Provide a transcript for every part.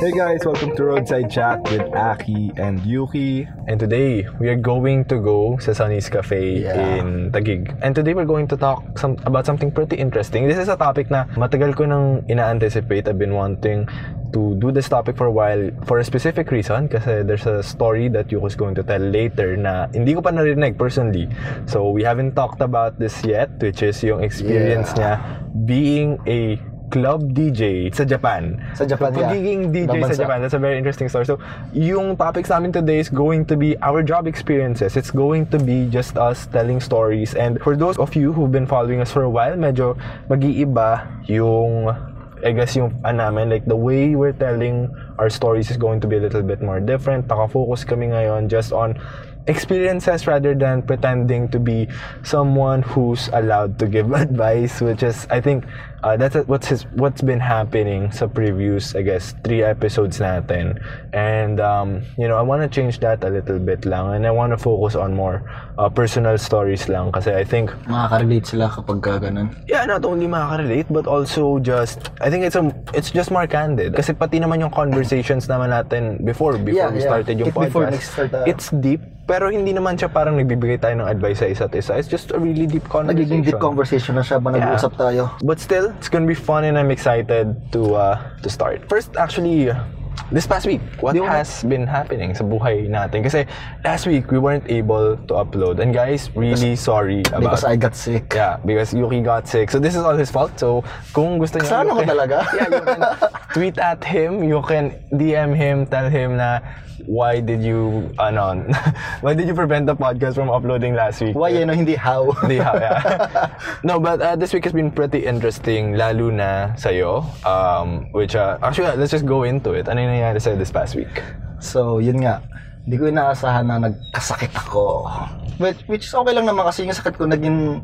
Hey guys, welcome to Roadside Chat with Aki and Yuki. And today, we are going to go to Sunny's Cafe in Taguig. And today, we're going to talk about something pretty interesting. This is a topic na matagal ko nang ina-anticipate. I've been wanting to do this topic for a while for a specific reason kasi there's a story that Yuko's going to tell later na hindi ko pa narinig personally. So, we haven't talked about this yet, which is yung experience niya being a club DJ sa Japan. Sa Japan, so, pagiging DJ sa Japan. That's a very interesting story. So, yung topics namin today is going to be our job experiences. It's going to be just us telling stories. And for those of you who've been following us for a while, medyo mag-iiba yung I guess yung namin, like the way we're telling our stories is going to be a little bit more different. Taka-focus kami ngayon just on experiences rather than pretending to be someone who's allowed to give advice, which is, I think, that's what's been happening sa previous, I guess, 3 episodes natin. And, you know, I want to change that a little bit lang and I want to focus on more personal stories lang kasi I think makaka-relate sila kapag ganun. Yeah, not only makaka-relate but also just, I think it's just more candid kasi pati naman yung conversations naman natin before we started yung podcast. It's deep. Pero hindi naman siya parang nagbibigay tayo ng advice sa isa't isa. It's just a really deep conversation. Nagiging deep conversation na siya habang nag-uusap tayo. But still, it's gonna be fun and I'm excited to start. First, actually, this past week, what has been happening sa buhay natin? Kasi last week, we weren't able to upload. And guys, really sorry about because I got sick. Yeah, because Yuki got sick. So this is all his fault. So kung gusto niyo kasama ko talaga. Yeah, you can tweet at him. You can DM him. Tell him na why did you prevent the podcast from uploading last week? Why, hindi how. Hindi how, yeah. No, but this week has been pretty interesting, lalo na sa'yo, which, actually, let's just go into it. Ano yung nangyari sa'yo this past week? So, yun nga. Hindi ko inaasahan na nagkasakit ako. Which is okay lang naman kasi yung sakit ko naging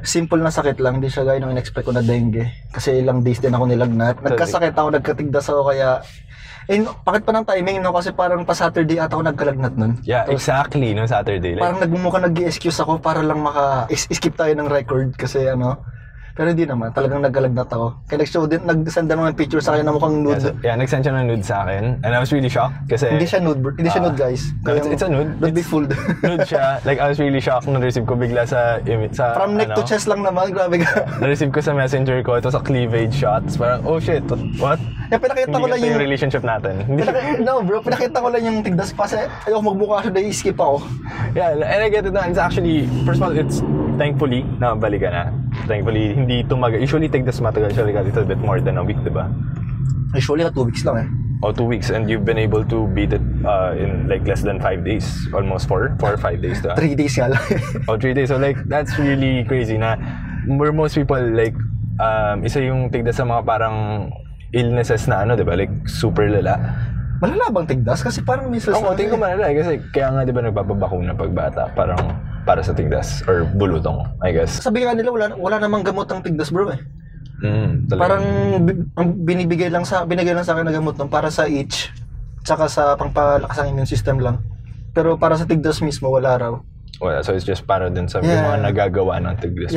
simple na sakit lang. Hindi siya gaya nung in-expect ko na dengue. Kasi ilang days din ako nilagnat. Nagkasakit ako, nagkatigdas ako, kaya bakit pa ng timing, no? Kasi parang pa Saturday ata ako nagkalagnat nun. Yeah, tapos, exactly, no Saturday. Like, parang nag-excuse ako para lang maka-skip tayo ng record kasi Pero hindi naman, talagang nagkalagnat ako. Kaya nag-send naman ng picture sa akin na mukhang nude. Yeah, nag-send siya ng nude sa akin. And I was really shocked kasi hindi siya nude, bro. Hindi siya nude, guys. No, it's a nude. Don't be fooled. Nude siya. Like, I was really shocked nung na-receive ko bigla sa from neck to chest lang naman. Grabe ka. Na-receive ko sa messenger ko. Ito sa cleavage shots. Parang, oh shit, what? Yeah, pinakita ko lang yung relationship natin. No, bro. Pinakita ko lang yung tigdas pa kasi ayoko magbuka siya dahil skip ako. Yeah, and I get it now. It's actually, first of all, it's thankfully, nabalikan na. Thankfully, hindi tumagal. Usually, tigdas matagal siya like a little bit more than a week, diba? Usually, 2 weeks lang eh. Oh, 2 weeks. And you've been able to beat it in like less than 5 days. Almost 4 or 5 days. 3 days nga lang. 3 days. So like, that's really crazy na for most people, like, isa yung tigdas sa mga parang illnesses na diba? Like, super lala. Malala bang tigdas? Kasi parang misos na. Tingin ko malala. Kasi kaya nga diba nagbabakuna pagbata? Parang para sa tigdas or bulutong, I guess. Sabi nga nila wala namang gamot ang tigdas, bro eh. Parang binigay lang sa akin na gamot nung para sa itch tsaka sa pangpalakas ng immune system lang. Pero para sa tigdas mismo wala raw. Well, so it's just para din sa mga nagagawa ng tigdas.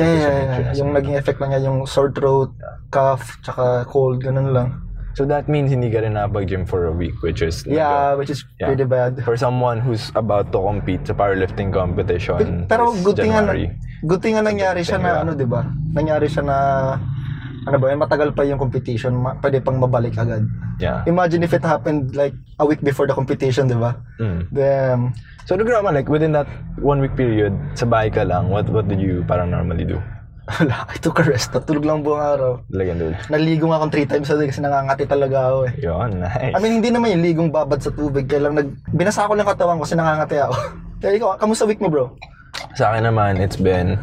Yung naging effect na niya yung sore throat, cough, tsaka cold, ganun lang. So that means hindi ka rin nakapag-gym for a week, which is pretty bad for someone who's about to compete sa powerlifting competition. Pero good thing na nangyari siya na diba? Nangyari siya na matagal pa yung competition, pwede pang mabalik agad. Yeah. Imagine if it happened like a week before the competition, diba? Then so naman like within that 1 week period, sa bahay ka lang, what did you parang normally do? I took a rest. Natulog lang buong araw. Naligo nga akong 3 times a day kasi nangangati talaga ako eh. Yun, nice. I mean, hindi naman yung ligong babad sa tubig. Kaya lang binasa ko lang katawan ko kasi nangangati ako. Kaya ikaw, kamusta week mo, bro? Sa akin naman, it's been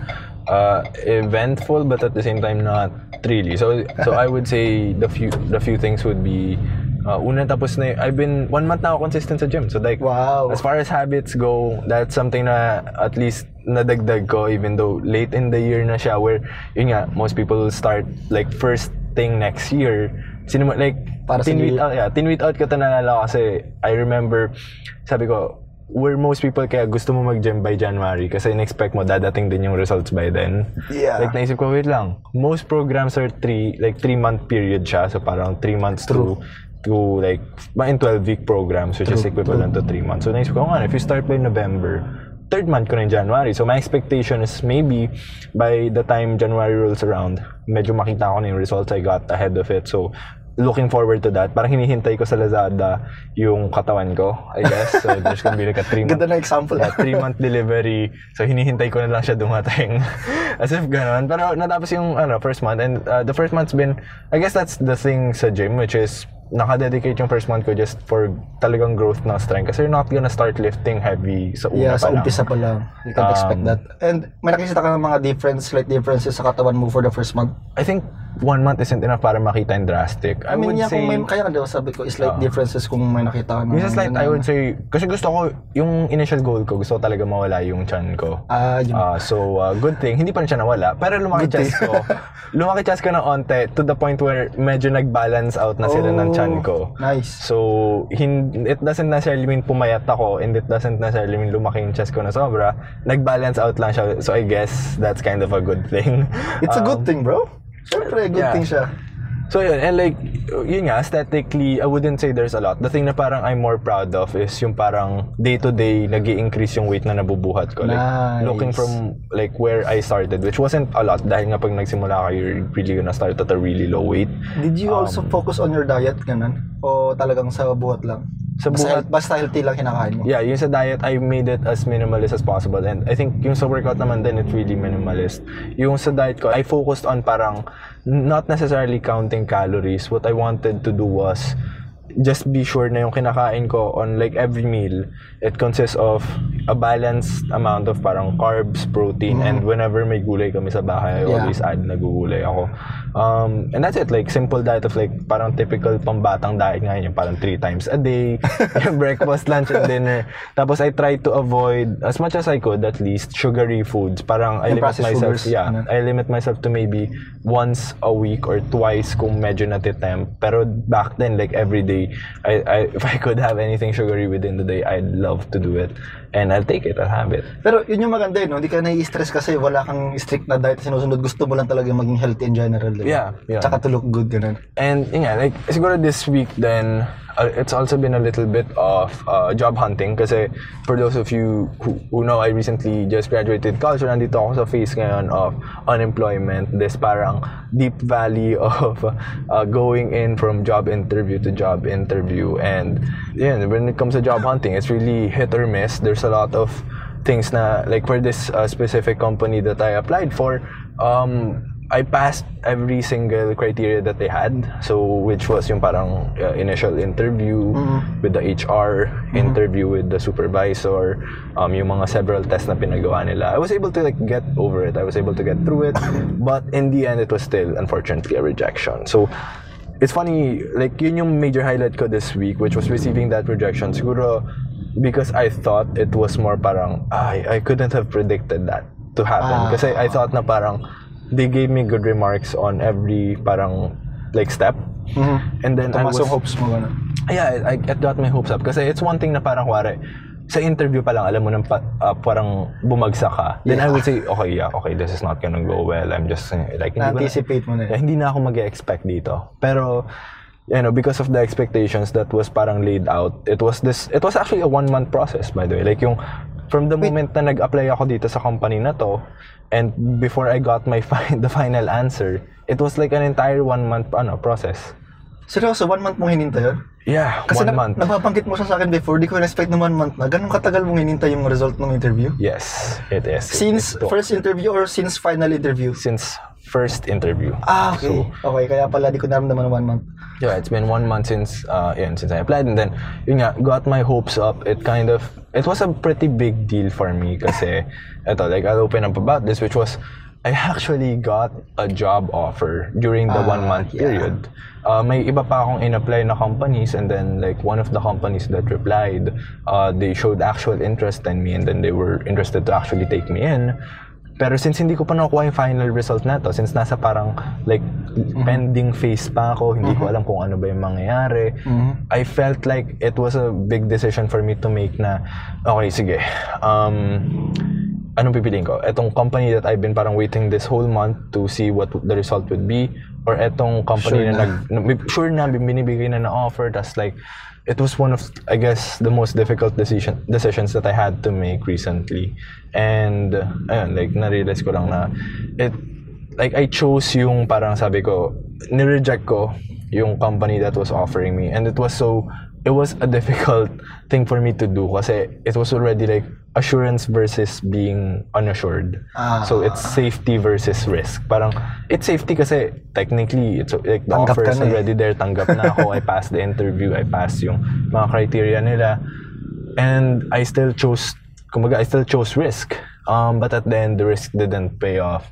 eventful but at the same time not really. So I would say the few things would be tapos na I've been 1 month now consistent sa gym. So like, wow. As far as habits go, that's something na at least nadagdag ko even though late in the year na siya where yun nga, most people will start like first thing next year. Like, tinweet out ko ito nalala kasi I remember, sabi ko, where most people kaya gusto mo mag-gym by January kasi in-expect mo dadating din yung results by then. Yeah. Like naisip ko, wait lang. Most programs are 3-month period siya. So parang 3 months to to like in 12-week programs, which is equivalent to 3 months. So naisip ko nga, if you start by November, third month ko na in January. So my expectation is maybe by the time January rolls around, medyo makita ko na yung results I got ahead of it. So looking forward to that. Parang hinihintay ko sa Lazada yung katawan ko, I guess. So there's gonna be like a 3-month... Ganda na example. Yeah, 3-month delivery. So hinihintay ko na lang siya dumating. As if gano'n. Pero natapos yung first month. And the first month's been... I guess that's the thing sa gym, which is... Nakadedicate yung first month ko just for talagang growth na strength. Kasi you're not gonna start lifting heavy sa una pa lang. Yeah, sa umpisa pa lang. You can't expect that. And may nakikita ka ng mga slight differences sa katawan mo for the first month? I think 1 month isn't enough para makita yung drastic. I mean, yeah, kung may, kaya nga diba sabi ko, slight differences kung may nakita ka. Yung slight, I would say, kasi gusto ko, yung initial goal ko, gusto ko talaga mawala yung chan ko. Good thing, hindi pa rin siya nawala. Pero lumaki chest ko ng onte to the point where medyo nag-balance out na sila ng chan ko. Nice. So, it doesn't necessarily mean pumayat ako and it doesn't necessarily mean lumaki yung chest ko na sobra. Nag-balance out lang siya. So, I guess that's kind of a good thing. It's a good thing, bro. Siyempre, good thing siya. So yun, and like, yun nga, aesthetically, I wouldn't say there's a lot. The thing na parang I'm more proud of is yung parang day-to-day, nag-i-increase yung weight na nabubuhat ko. Like, nice. Looking from like where I started, which wasn't a lot dahil nga pag nagsimula ka, you're really gonna start at a really low weight. Did you also focus on your diet, ganun? O talagang sa buhat lang? Sa buhat, basta healthy lang kinakain mo? Yeah, yung sa diet, I made it as minimalist as possible. And I think yung sa workout naman din, it's really minimalist. Yung sa diet ko, I focused on parang not necessarily counting calories. What I wanted to do was just be sure na yung kinakain ko on like every meal, it consists of a balanced amount of parang carbs, protein, and whenever may gulay kami sa bahay, I always add nagugulay ako. And that's it, like simple diet of like parang typical pambatang diet ngayon, yung parang 3 times a day, breakfast, lunch, and dinner. Tapos I try to avoid, as much as I could at least, sugary foods. Parang I limit myself, I limit myself to maybe once a week or twice kung medyo natitempt. Pero back then, like every day, I if I could have anything sugary within the day, I'd love to do it. And I'll take it, I'll have it. Pero yun yung maganda yun, no? Hindi ka nai-stress kasi wala kang strict na diet sinusunod. Gusto mo lang talaga maging healthy in general. Diba? Yeah. Tsaka to look good, ganun. And yun nga, like, siguro this week then, it's also been a little bit of job hunting. Kasi for those of you who know, I recently just graduated college. Nandito ako sa phase ngayon of unemployment. This parang deep valley of going in from job interview to job interview. And yeah, when it comes to job hunting, it's really hit or miss. There's a lot of things na like for this specific company that I applied for, I passed every single criteria that they had. So which was yung parang initial interview with the HR, interview with the supervisor, yung mga several tests na pinagawa nila. I was able to like get over it. I was able to get through it. But in the end, it was still unfortunately a rejection. So it's funny, like yun yung major highlight ko this week, which was receiving that rejection. Siguro because I thought it was more parang I couldn't have predicted that to happen. Kasi I thought na parang they gave me good remarks on every parang like step, and then I was hopes mo gano'n. Yeah, I got my hopes up kasi it's one thing na parang wari sa interview pa lang alam mo nang parang bumagsak ka. Then I would say okay, this is not gonna go well. I'm just like anticipate mo na. Hindi na ako mag-expect dito. Pero you know, because of the expectations that was parang laid out, it was actually a 1-month process, by the way. Like yung from the moment na nag-apply ako dito sa company na to, and before I got my the final answer, it was like an entire 1-month process. Seryoso, 1 month mong hinintay yun? Yeah, kasi 1 month. Kasi napapanggit mo siya sa akin before, di ko na-expect na 1 month na. Ganun katagal mong hinintay yung result ng interview? Yes, it is. Since first interview or since final interview? Since first interview. Okay. So, okay, kaya pala di ko naramdaman ng 1 month. Yeah, it's been 1 month since I applied, and then yun nga, got my hopes up. It was a pretty big deal for me kasi eto, like I'll open up about this, which was I actually got a job offer during the 1 month period. May iba pa akong in-apply na companies, and then like one of the companies that replied, they showed actual interest in me, and then they were interested to actually take me in. Pero since hindi ko pa nakuha yung final result na to, since nasa parang like pending phase pa ako, hindi ko alam kung ano ba yung mangyayari, I felt like it was a big decision for me to make na, okay, sige, anong pipiliin ko? Etong company that I've been parang waiting this whole month to see what the result would be, or etong company sure na binibigay na offer, that's like, it was one of, I guess, the most difficult decisions that I had to make recently. And ayun, like, na-realize ko lang na, it, like, I chose yung parang sabi ko, nireject ko yung company that was offering me. And it was a difficult thing for me to do kasi it was already like, assurance versus being unassured. So it's safety versus risk. Parang it's safety kasi technically it's like the tanggap offer is already there. Tanggap na ako. I passed the interview. I passed yung mga criteria nila. And I still chose risk. But at the end, the risk didn't pay off.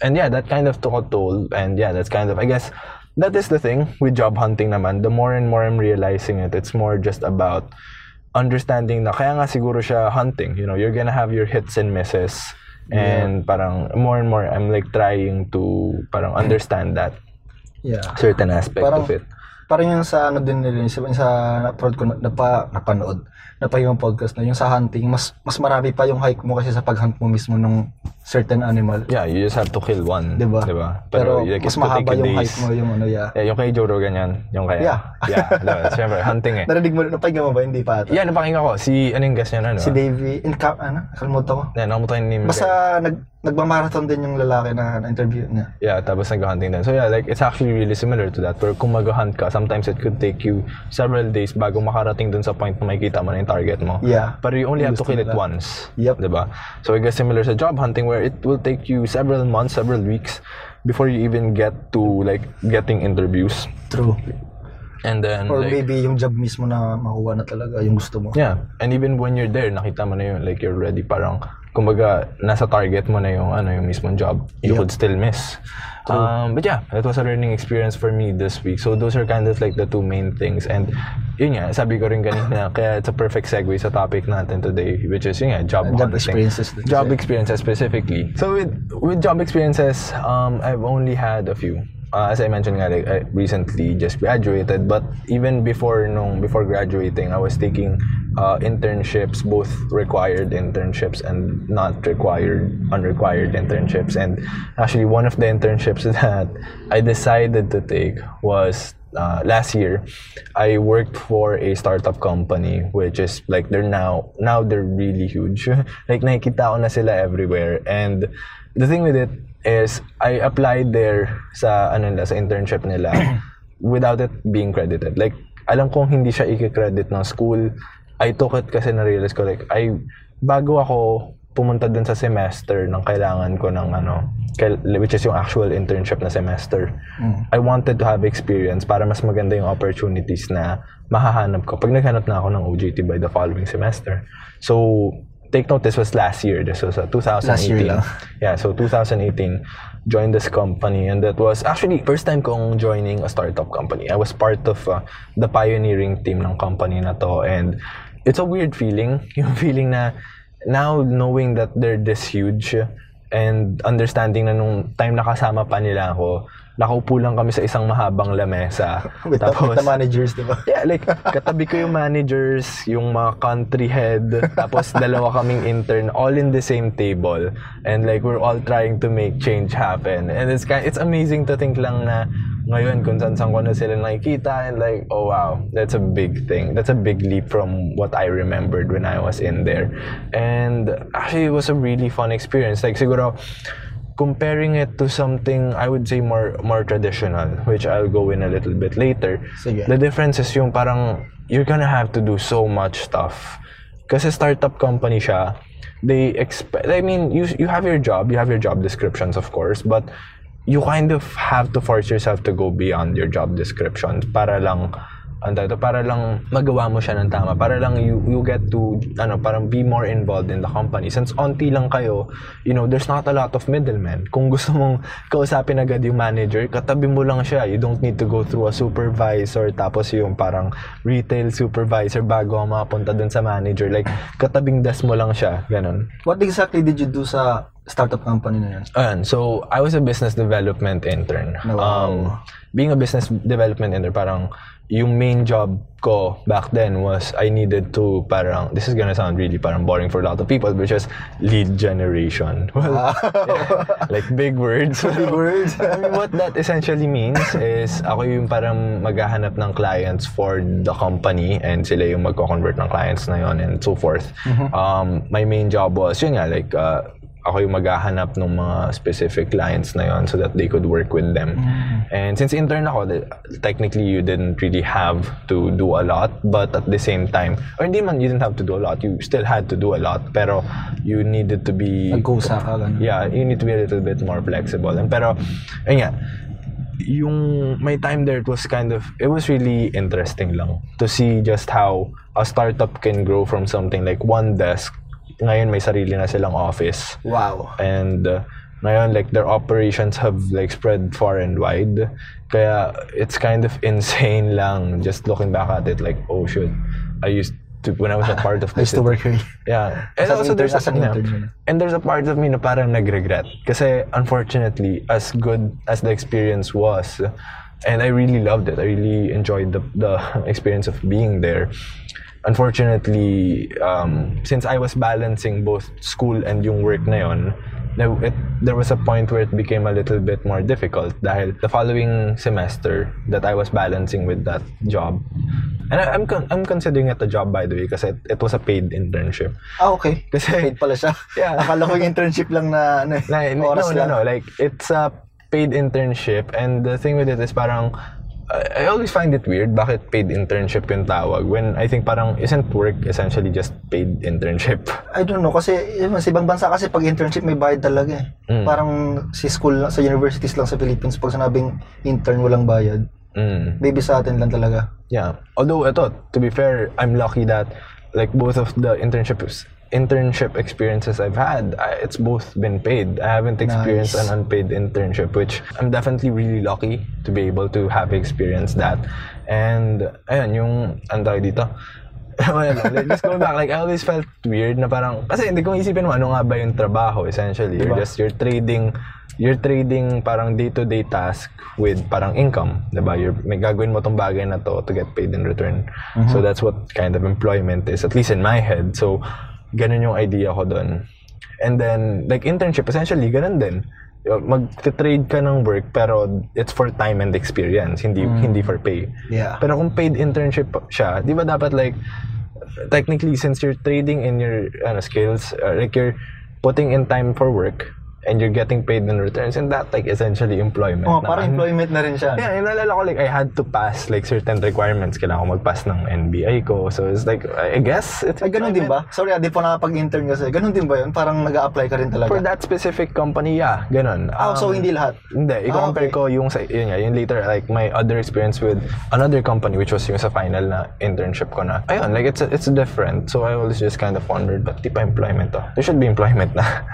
And yeah, that kind of took a toll. And yeah, that's kind of, I guess, that is the thing with job hunting naman. The more and more I'm realizing it, it's more just about understanding na kaya nga siguro siya hunting, you know, you're gonna have your hits and misses, and parang more and more I'm like trying to parang understand that certain aspect parang, of it. Parang yung sa ano din nila, yung sa na-prod ko, napanood, napa yung podcast na yung sa hunting, mas marami pa yung hike mo kasi sa pag-hunt mo mismo ng certain animal. Yeah, you just have to kill one. Diba? Pero like, mas mahaba yung hike mo, yung ano, yeah. Yung kay Joro, ganyan. Yung kaya. Yeah, diba? Siyempre, hunting eh. Narinig mo, napakinggan mo ba? Hindi pa ata. Yeah, napakinggan ko. Si, ano yung guest niya na? Ano? Si Davey, nakalimutan ko. Yeah, nakalimutan yung name. Basta, nagmamarathon din yung lalaki na interview niya. Yeah, tapos nag-hunting din. So yeah, like, it's actually really similar to that. Pero kung mag-hunt ka, sometimes it could take you several days bago makarating dun sa point na makikita mo na yung target mo. Yeah. Pero you only have to kill it once. Yep. Diba? So I guess similar sa job hunting where it will take you several months, several weeks before you even get to like getting interviews. True. And then, or like, maybe yung job mismo na makuha na talaga yung gusto mo. Yeah. And even when you're there, nakita mo na yun, like you're ready, parang kumbaga nasa target mo na yung ano yung mismong job. You could still miss. True. But yeah, that was a learning experience for me this week. So those are kind of like the two main things. And yun nga, sabi ko rin kanina, kaya it's a perfect segue sa topic natin today, which is yun nga, job experiences. Job experiences specifically. So with job experiences, I've only had a few. As I mentioned nga, like, I recently just graduated, but even before graduating, I was taking internships, both required internships and not unrequired internships. And actually, one of the internships that I decided to take was last year. I worked for a startup company, which is like they're now they're really huge. Like nakikita ko na sila everywhere. And the thing with it is I applied there sa internship nila without it being credited. Like, alam kong hindi siya i-credit ng school. I took it kasi na-realize ko, like, bago ako pumunta dun sa semester ng kailangan ko ng which is yung actual internship na semester. I wanted to have experience para mas maganda yung opportunities na mahahanap ko pag naghanap na ako ng OJT by the following semester. So, take note, this was last year. This was 2018. Last year lang. Yeah, so 2018, joined this company, and that was actually first time kong joining a startup company. I was part of the pioneering team ng company na to, and it's a weird feeling. Yung feeling na now knowing that they're this huge, and understanding na nung time nakasama pa nila ako, nakaupo lang kami sa isang mahabang lamesa. Tapos, with the managers, diba? Yeah, like, katabi ko yung managers, yung mga country head, tapos dalawa kaming intern, all in the same table. And like, we're all trying to make change happen. And it's amazing to think lang na ngayon kung saan ko na sila nakikita, and like, oh wow, that's a big thing. That's a big leap from what I remembered when I was in there. And actually, it was a really fun experience. Like, siguro, comparing it to something I would say more traditional, which I'll go in a little bit later. So, yeah. The difference is yung parang you're gonna have to do so much stuff. Kasi startup company siya, they expect, I mean, you have your job, descriptions of course, but you kind of have to force yourself to go beyond your job descriptions para lang magawa mo siya nang tama, para lang you get to parang be more involved in the company, since onti lang kayo, you know, there's not a lot of middlemen. Kung gusto mong kausapin agad yung manager, katabi mo lang siya, you don't need to go through a supervisor, tapos yung parang retail supervisor bago mapunta dun sa manager, like katabing desk mo lang siya, ganun. What exactly did you do sa startup company na yan? Ayan, so I was a business development intern. Wow. Being a business development intern, parang yung main job ko back then was I needed to parang, this is gonna sound really parang boring for a lot of people, which is lead generation. Well, wow. Yeah, like big words. Big words. I mean, what that essentially means is ako yung parang maghahanap ng clients for the company and sila yung magko-convert ng clients na yon and so forth. Mm-hmm. My main job was yun nga, like ako yung maghahanap ng mga specific clients na yon so that they could work with them. Mm-hmm. And since intern ako, technically you didn't really have to do a lot, but at the same time, or hindi man, you didn't have to do a lot, you still had to do a lot, pero you needed to be... Nag-usa ka lang. Yeah, you need to be a little bit more flexible. And pero, ayun nga, yung my time there, it was kind of, it was really interesting lang to see just how a startup can grow from something like one desk. Ngayon may sarili na silang office. Wow. And ngayon like their operations have like spread far and wide. Kaya it's kind of insane lang just looking back at it like, oh shit, I used to, when I was a part of this. I used to work here. Yeah. And also there's a part of me na parang nagregret. Kasi unfortunately, as good as the experience was, and I really loved it. I really enjoyed the experience of being there. Unfortunately, since I was balancing both school and yung work na yon, there was a point where it became a little bit more difficult dahil the following semester that I was balancing with that job, and I'm considering it a job, by the way, kasi it was a paid internship. Ah, okay. Kasi, paid pala siya. Yeah. Akala ko yung internship lang na ano, oras lang. No. Like, it's a paid internship, and the thing with it is parang, I always find it weird, bakit paid internship yung tawag? When I think parang, isn't work essentially just paid internship? I don't know, kasi sa ibang bansa kasi pag internship may bayad talaga eh. Mm. Parang si school, sa universities lang sa Philippines, pag sinabing intern walang bayad. Mm. Maybe sa atin lang talaga. Yeah, although ito, to be fair, I'm lucky that like both of the internship experiences I've had, it's both been paid. I haven't experienced an unpaid internship, which I'm definitely really lucky to be able to have experienced that. And ayun yung anday dito. Well, just going back, like I always felt weird na parang kasi hindi kong isipin mo ano nga ba yung trabaho essentially. Diba? You're trading parang day-to-day task with parang income, diba? May gagawin mo tong bagay na to get paid in return. Mm-hmm. So that's what kind of employment is, at least in my head. So ganun yung idea ko doon. And then, like internship, essentially, ganun din. Mag-trade ka ng work, pero it's for time and experience, hindi for pay. Yeah. Pero kung paid internship siya, di ba dapat like, technically, since you're trading in your skills, like you're putting in time for work, and you're getting paid in returns, and that like essentially employment. Oh, parang employment na rin siya. Yeah, naalala ko like I had to pass like certain requirements, kailangan ko magpass ng NBI ko. So it's like I guess it's ganun din ba? Sorry, hindi po nakapag-intern kasi. Ganun din ba 'yun? Parang nag-a-apply ka rin talaga. For that specific company, yeah, ganun. So hindi lahat. Hindi, i-compare ko yung sa yun later like my other experience with another company which was yung sa final na internship ko na. Ayun, like it's different. So I always just kind of wondered, ba't di pa employment to? There should be employment na.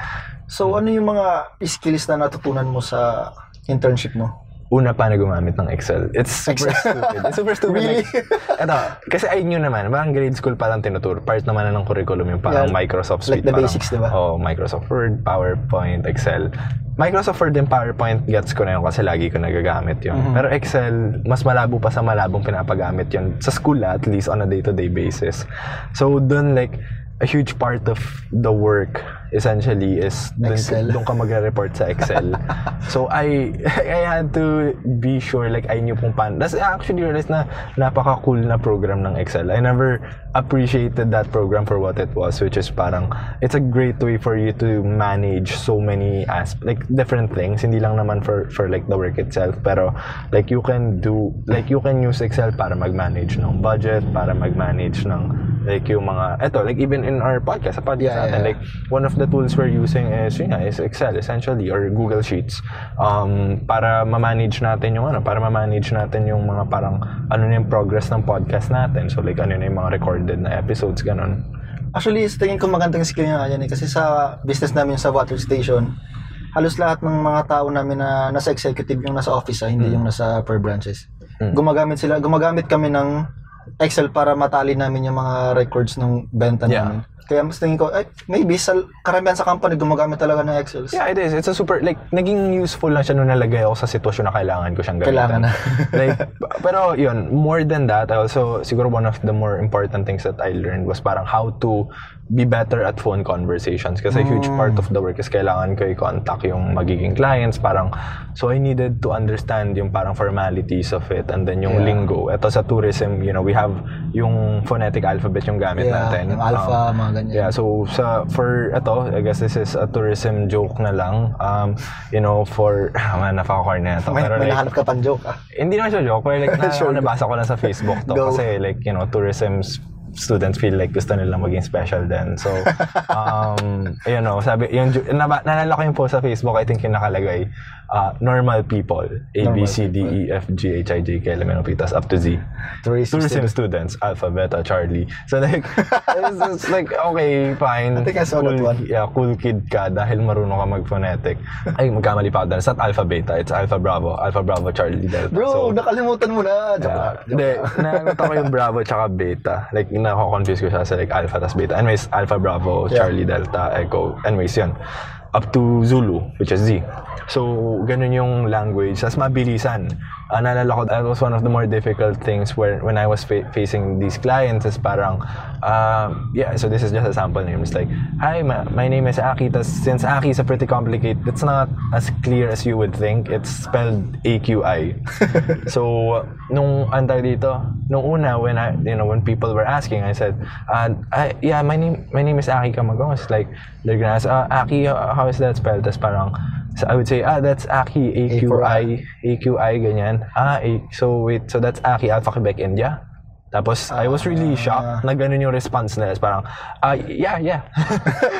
So, ano yung mga skills na natutunan mo sa internship mo? Una pa na gumamit ng Excel. It's super stupid. It's super stupid. Really? Like, ito, kasi I knew naman, parang grade school parang tinuturo. Part naman na ng curriculum yung parang Microsoft Suite. Like the parang, basics, diba? Oh, Microsoft Word, PowerPoint, Excel. Microsoft Word and PowerPoint, gets ko na yun kasi lagi ko nagagamit yun. Mm-hmm. Pero Excel, mas malabo pa sa malabong pinapagamit yun. Sa school, at least on a day-to-day basis. So, dun like, a huge part of the work essentially is doon ka magre-report sa Excel. So I had to be sure like I knew kung paano. That's actually realized na napaka-cool na program ng Excel. I never appreciated that program for what it was, which is parang it's a great way for you to manage so many like different things, hindi lang naman for like the work itself, pero like you can use Excel para mag-manage ng budget, para mag-manage ng like yung mga eto, like even in our podcast natin, like one of the tools we're using is Excel essentially or Google Sheets para ma-manage natin yung mga parang ano na yung progress ng podcast natin, so like ano na yung mga recorded na episodes, ganun. Actually sa tingin ko magandang skill yan kasi sa business namin sa water station halos lahat ng mga tao namin na nasa executive yung nasa office hindi yung nasa per branches. Gumagamit kami ng Excel para matali namin yung mga records ng benta namin. Kaya mas tingin ko, maybe karamihan sa company gumagamit talaga ng Excel. Yeah, it is. It's a super, like, naging useful lang siya nung nalagay ako sa sitwasyon na kailangan ko siyang gamitin. Kailangan na. Like, pero yun, more than that, also, siguro one of the more important things that I learned was parang how to be better at phone conversations. Kasi a huge part of the work is kailangan ko i-contact yung magiging clients. Parang, so I needed to understand yung parang formalities of it and then yung lingo. Ito sa tourism, you know, we have yung phonetic alphabet yung gamit natin. Yung alpha, mga ganyan. Yeah, so for ito, I guess this is a tourism joke na lang. You know, for napaka-corny na ito. Pero may like, nahanap ka pang joke Hindi naman siya joke, pero like sure. Nabasa ko lang sa Facebook to kasi like, you know, tourism students feel like gusto nila maging special then. So, you know, sabi, yung, nalala ko yung post sa Facebook, I think yung nakalagay, normal people, A, normal B, C, D, E, F, G, H, I, J, K, L, M, N, O, P, T, S, up to Z. Tourism students, Alpha, Beta, Charlie. So like, it's like, okay, fine. I think I saw that one. Yeah, cool kid ka dahil marunong ka mag-phonetic. Ay, magkamali pa ako. It's not Alpha, Beta. It's Alpha, Bravo, Charlie, Delta. Bro, so, nakalimutan mo na. Hindi, nakalimutan ko yung Bravo tsaka Beta. Like, nako-confuse ko siya sa like Alpha tas Beta. Anyways, Alpha, Bravo, Charlie, Delta, Echo. Anyways, yun. Up to Zulu, which is Z. So, ganun yung language. Tas mabilisan. Nalala ko, that was one of the more difficult things where when I was facing these clients is parang, so this is just a sample name. It's like, hi, my name is Aki. Tas since Aki is a pretty complicated, it's not as clear as you would think. It's spelled AQI. So, nung antay dito, nung una, when I, you know, when people were asking, I said, my name is Aki Kamagong. It's like, they're gonna ask, Aki, how is that spelled? Tas parang, so I would say, that's Aki, AQI, AQI, ganyan. So that's Aki, Alpha Quebec, India. Tapos, I was really shocked na ganun yung response nila. Parang, yeah.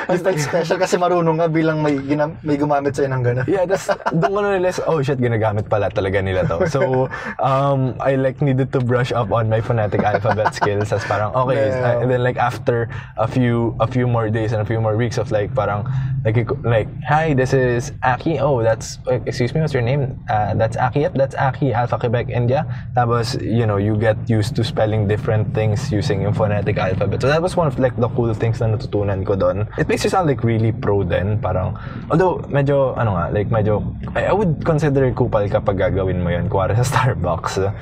It's like special kasi marunong nga bilang may gumamit sa'yo ng ganun. Yeah, that's, doon ko na-realize, oh shit, ginagamit pala talaga nila to. So, I like needed to brush up on my phonetic alphabet skills as parang, okay. And then like after a few more days and a few more weeks of like, parang, like hi, this is Aki. Oh, that's, excuse me, what's your name? That's Aki. Yep, that's Aki, Alpha Quebec, India. Tapos, you know, you get used to spelling different things using yung phonetic alphabet. So that was one of like the cool things na natutunan ko doon. It makes you sound like really pro din, parang, although medyo I would consider kupal kapag gagawin mo yun, kuwari sa Starbucks.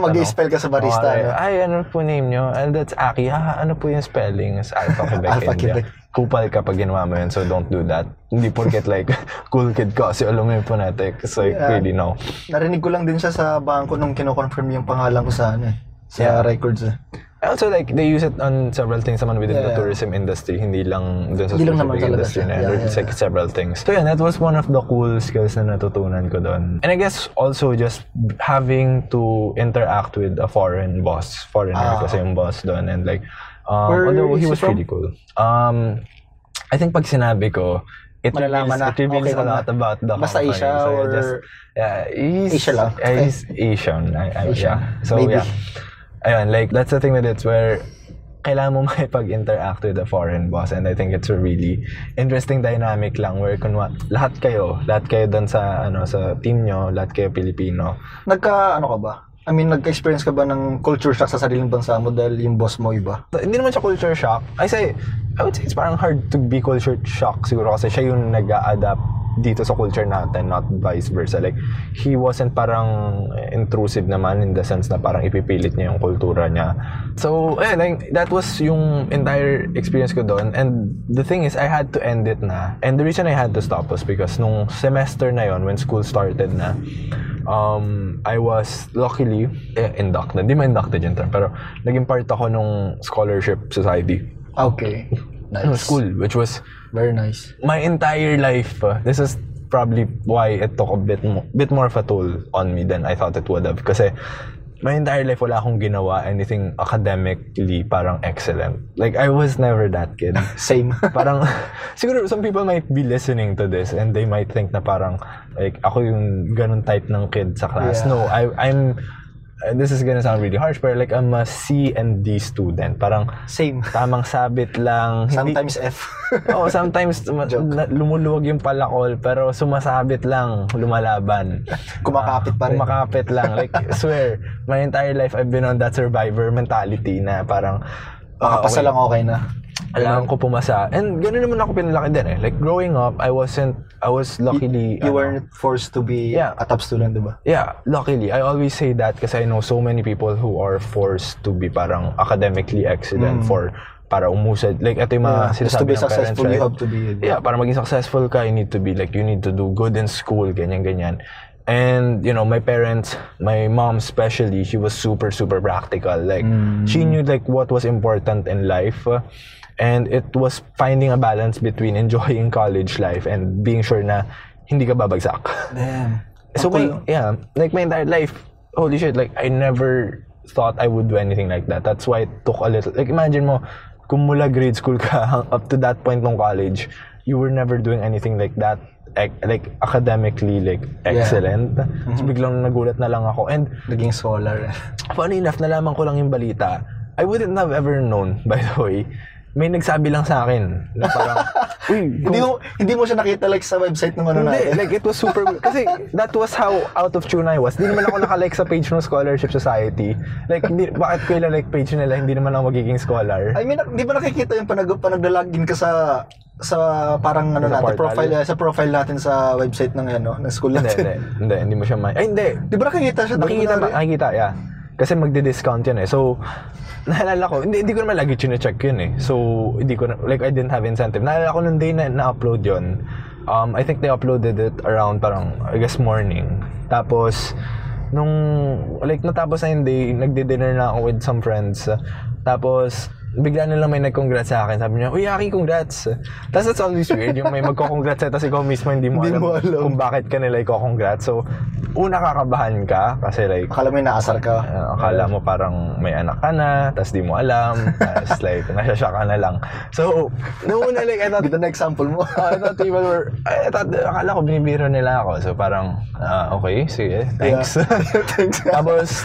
Mag-i-spell ka sa barista. Ano po name nyo? That's Aki. Ano po yung spelling? It's Alpha Quebec, Alpha India. Quebec. Kupal kapag ginawa mo yun, so don't do that. Hindi porket like, cool kid ko kasi alam mo yung phonetic. So like, really no. Narinig ko lang din siya sa bangko nung kino-confirm yung pangalan ko sa records. Also like they use it on several things naman within the tourism industry, hindi lang dun sa specific industry na. There's like several things. So yeah, that was one of the cool skills na natutunan ko doon. And I guess also just having to interact with a foreigner kasi yung boss doon, and like although he was really cool. I think pag sinabi ko, it reveals a lot about the company. Basta Asia or Asia lang. He's Asian. Asian. So maybe. Ayun, like that's the thing with it where kailangan mo makipag-interact with a foreign boss, and I think it's a really interesting dynamic lang where kunwa lahat kayo dun sa sa team nyo, lahat kayo Pilipino. Nagka-experience ka ba ng culture shock sa sariling bansa mo dahil yung boss mo iba? Hindi naman siya culture shock. I would say it's parang hard to be culture shock siguro kasi siya yung nag-a-adapt dito sa culture natin, not vice versa. Like, he wasn't parang intrusive naman in the sense na parang ipipilit niya yung kultura niya. So, like, that was yung entire experience ko doon. And the thing is, I had to end it na. And the reason I had to stop was because nung semester na yon, when school started na, I was luckily inducted. Hindi ma-inducted yung term, pero naging part ako nung scholarship society. Okay. Nice. School, which was very nice. My entire life, this is probably why it took a bit more of a toll on me than I thought it would have. Kasi my entire life, wala akong ginawa anything academically parang excellent. Like, I was never that kid. Same. Parang, siguro some people might be listening to this and they might think na parang, like, ako yung ganun type ng kid sa class. Yeah. No, I'm this is gonna sound really harsh, but like I'm a C and D student. Parang same. Tamang sabit lang. Sometimes F. Oh, sometimes lumuluwag yung palakol, pero sumasabit lang, lumalaban. Kumakapit pa rin. Kumakapit lang. Like, swear, my entire life I've been on that survivor mentality na parang, makapasa lang okay na. Kailangan ko pumasa. And gano'n naman ako pinalaki din eh. Like growing up, I was luckily... You weren't forced to be a top student, diba? Yeah, luckily. I always say that kasi I know so many people who are forced to be parang academically excellent para umusad. Like ito yung mga sinasabi ng parents. To be successful, you have to be... Yeah, para maging successful ka, you need to be like, you need to do good in school, ganyan-ganyan. And, you know, my parents, my mom especially, she was super, super practical. Like, she knew like what was important in life. And it was finding a balance between enjoying college life and being sure na hindi ka babagsak. Damn. So, like my entire life, holy shit, like I never thought I would do anything like that. That's why it took a little, like imagine mo, kung mula grade school ka up to that point ng college, you were never doing anything like that. Like academically like excellent. So biglang nagulat na lang ako and naging solar. Funny enough, nalaman ko lang yung balita. I wouldn't have ever known, by the way. May nagsabi lang sa akin na parang hindi mo siya nakita like sa website ng ano natin. Like it was super kasi that was how out of tune I was. Hindi naman ako naka-like sa page ng Scholarship Society. Like bakit ko ila-like page nila? Hindi naman ako magiging scholar. I mean, hindi ba nakikita yung panag-login ka sa parang ano natin, profile natin sa website ng ano, ng school natin. Hindi mo siya ay hindi. Di ba nakikita siya? Nakikita, yeah. Kasi magdi-discount yan eh. So, naalala ko, hindi ko naman lagi chine-check yun eh. So, hindi ko na, like I didn't have incentive. Naalala ko nung day na na-upload yun. I think they uploaded it around parang, I guess, morning. Tapos, nung, like natapos na yung day, nagdi-dinner na ako with some friends. Tapos, bigla na lang may nag-congrats sa akin. Sabi niya, "Uy, Aki, congrats." Tapos that's always weird. Yung may magko-congrats sa'yo, tapos ikaw mismo hindi mo alam kung bakit ka nila i-congrats. So, una kakabahan ka kasi like... Akala mo yung naasar ka. Akala mo parang may anak ka na, tapos di mo alam. Tapos like, nasyasya ka na lang. So, noon like, I thought... Gito na example mo. I thought people were... I thought, akala ko binibiro nila ako. So, parang, okay, sige, thanks. Thanks. Tapos,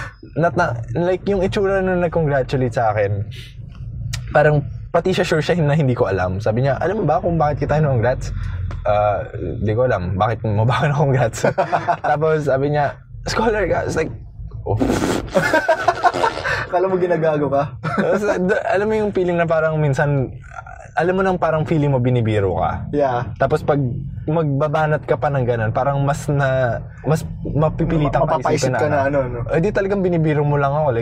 like, yung itsura nung nag-congratulate sa akin, parang pati siya sure siya na hindi ko alam. Sabi niya, alam mo ba kung bakit kita na-congrats? Di ko alam. Bakit mo ba na-congrats? Tapos sabi niya, scholar ka. It's like, oh. Akala mo ginagago ka? Tapos, alam mo yung feeling na parang minsan, alam mo nang parang feeling mo binibiro ka. Yeah. Tapos pag magbabanat ka pa ng ganun, parang mas mapipilitan ka isipin na. Mapapaisip ka na ano. Di talagang binibiro mo lang ako.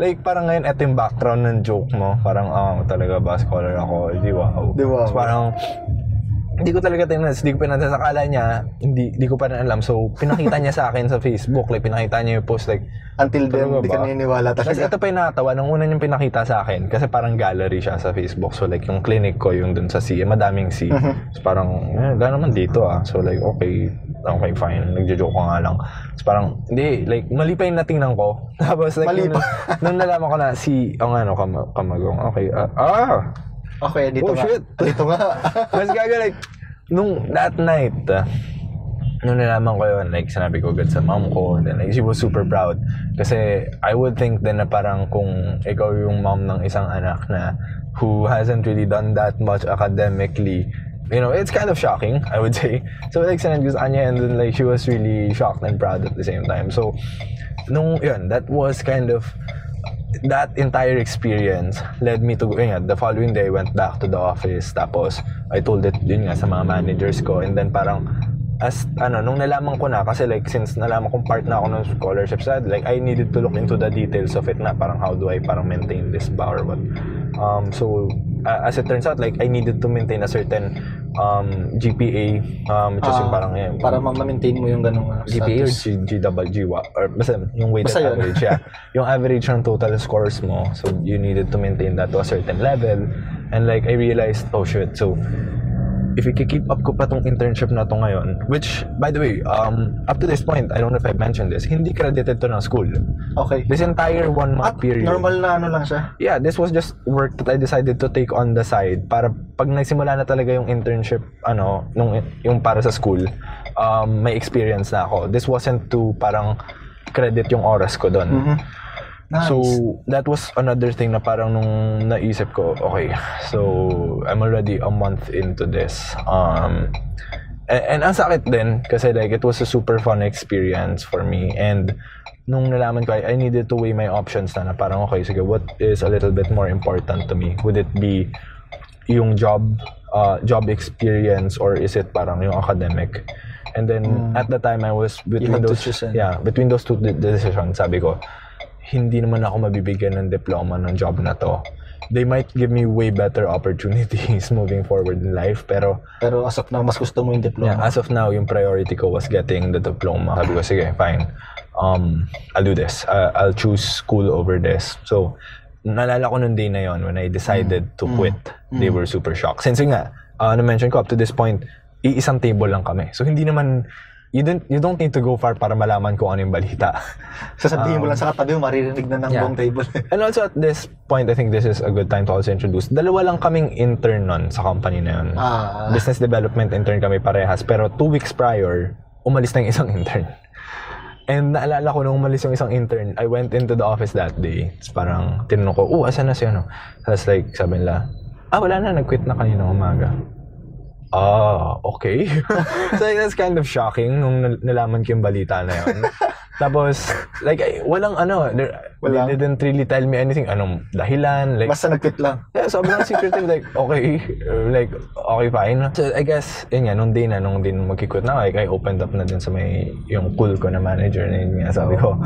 Like parang ngayon, eto yung background ng joke mo. Parang, talaga ba, scholar ako? Di wow. Di wow. So, parang, hindi ko talaga tinas. Hindi ko pinansin. Akala niya, hindi ko pa na alam. So, pinakita niya sa akin sa Facebook. Like, pinakita niya yung post. Like, until then, hindi ka naniniwala talaga. Kasi ito pa yung nakatawa. Nung una niyang pinakita sa akin, kasi parang gallery siya sa Facebook. So, like, yung clinic ko, yung dun sa C, madaming C. So, parang, gano'n naman dito So, like, okay, fine. Nagjo-joke ko nga lang. So, parang, hindi, like, mali pa yung natingnan ko. Tapos, like, nung nalaman ko na si, Kamagong. Okay, okay, dito nga. Oh, shit. Dito nga. Mas gagal, like, nung that night, nung nalaman ko yun, like, sinabi ko agad sa mom ko, and then, like, she was super proud. Kasi, I would think din na parang kung ikaw yung mom ng isang anak na who hasn't really done that much academically, you know, it's kind of shocking, I would say. So, like, sinad ko sa kanya, and then, like, she was really shocked and proud at the same time. So, nung, yun, that was kind of... That entire experience led me to the following day I went back to the office. Tapos I told it sa mga managers ko, and then parang as nung nalaman ko na kasi like since nalaman kong part na ako ng scholarship side, like I needed to look into the details of it na parang how do I parang maintain this power but so as it turns out like I needed to maintain a certain GPA which is yung parang para ma-maintain mo yung ganung GPA or GWA or basta yung weighted average yung average ng total scores mo, so you needed to maintain that to a certain level. And like I realized, oh shit, so if I keep up ko pa tong internship na to ngayon, which by the way up to this point I don't know if I mentioned this, hindi credited to ng school. Okay. This entire 1 month period. Normal na lang siya. Yeah, this was just work that I decided to take on the side para pag nagsimula na talaga yung internship nung yung para sa school, may experience na ako. This wasn't to parang credit yung oras ko doon. Mm-hmm. Nice. So, that was another thing na parang nung naisip ko, okay, so, I'm already a month into this. And ang sakit din, kasi like, it was a super fun experience for me. And nung nalaman ko, I needed to weigh my options na parang, okay, sige, what is a little bit more important to me? Would it be yung job experience, or is it parang yung academic? And then at the time I was between those two decisions, sabi ko, hindi naman ako mabibigyan ng diploma ng job na to. They might give me way better opportunities moving forward in life, pero as of now, mas gusto mo yung diploma. Yeah, as of now, yung priority ko was getting the diploma. Sabi ko, sige, fine. I'll do this. I'll choose school over this. So, naalala ko nung day na yon when I decided to quit. They were super shocked. Since yun nga, na-mention ko, up to this point, iisang table lang kami. So, hindi naman... You don't need to go far para malaman kung ano yung balita. Sasabihin mo lang sa katabi, maririnig na ng buong table. And also at this point, I think this is a good time to also introduce. Dalawa lang kaming intern nun sa company na yun. Business development intern kami parehas. Pero 2 weeks prior, umalis na yung isang intern. And naalala ko, nung umalis yung isang intern, I went into the office that day. It's parang, tinanong ko, asan na siya? No? Tapos like, sabi nila, wala na, nag-quit na kanina umaga. Okay. So like, that's kind of shocking nung nalaman ko yung balita na yun. Tapos, like, they didn't really tell me anything, anong dahilan. Like, basta nag-quit lang. Yeah, sobrang secretive, like, okay, fine. So I guess, yun nga, nung din mag-quit na, like, I opened up na din sa may, yung cool ko na manager, na yun nga, sabi ko,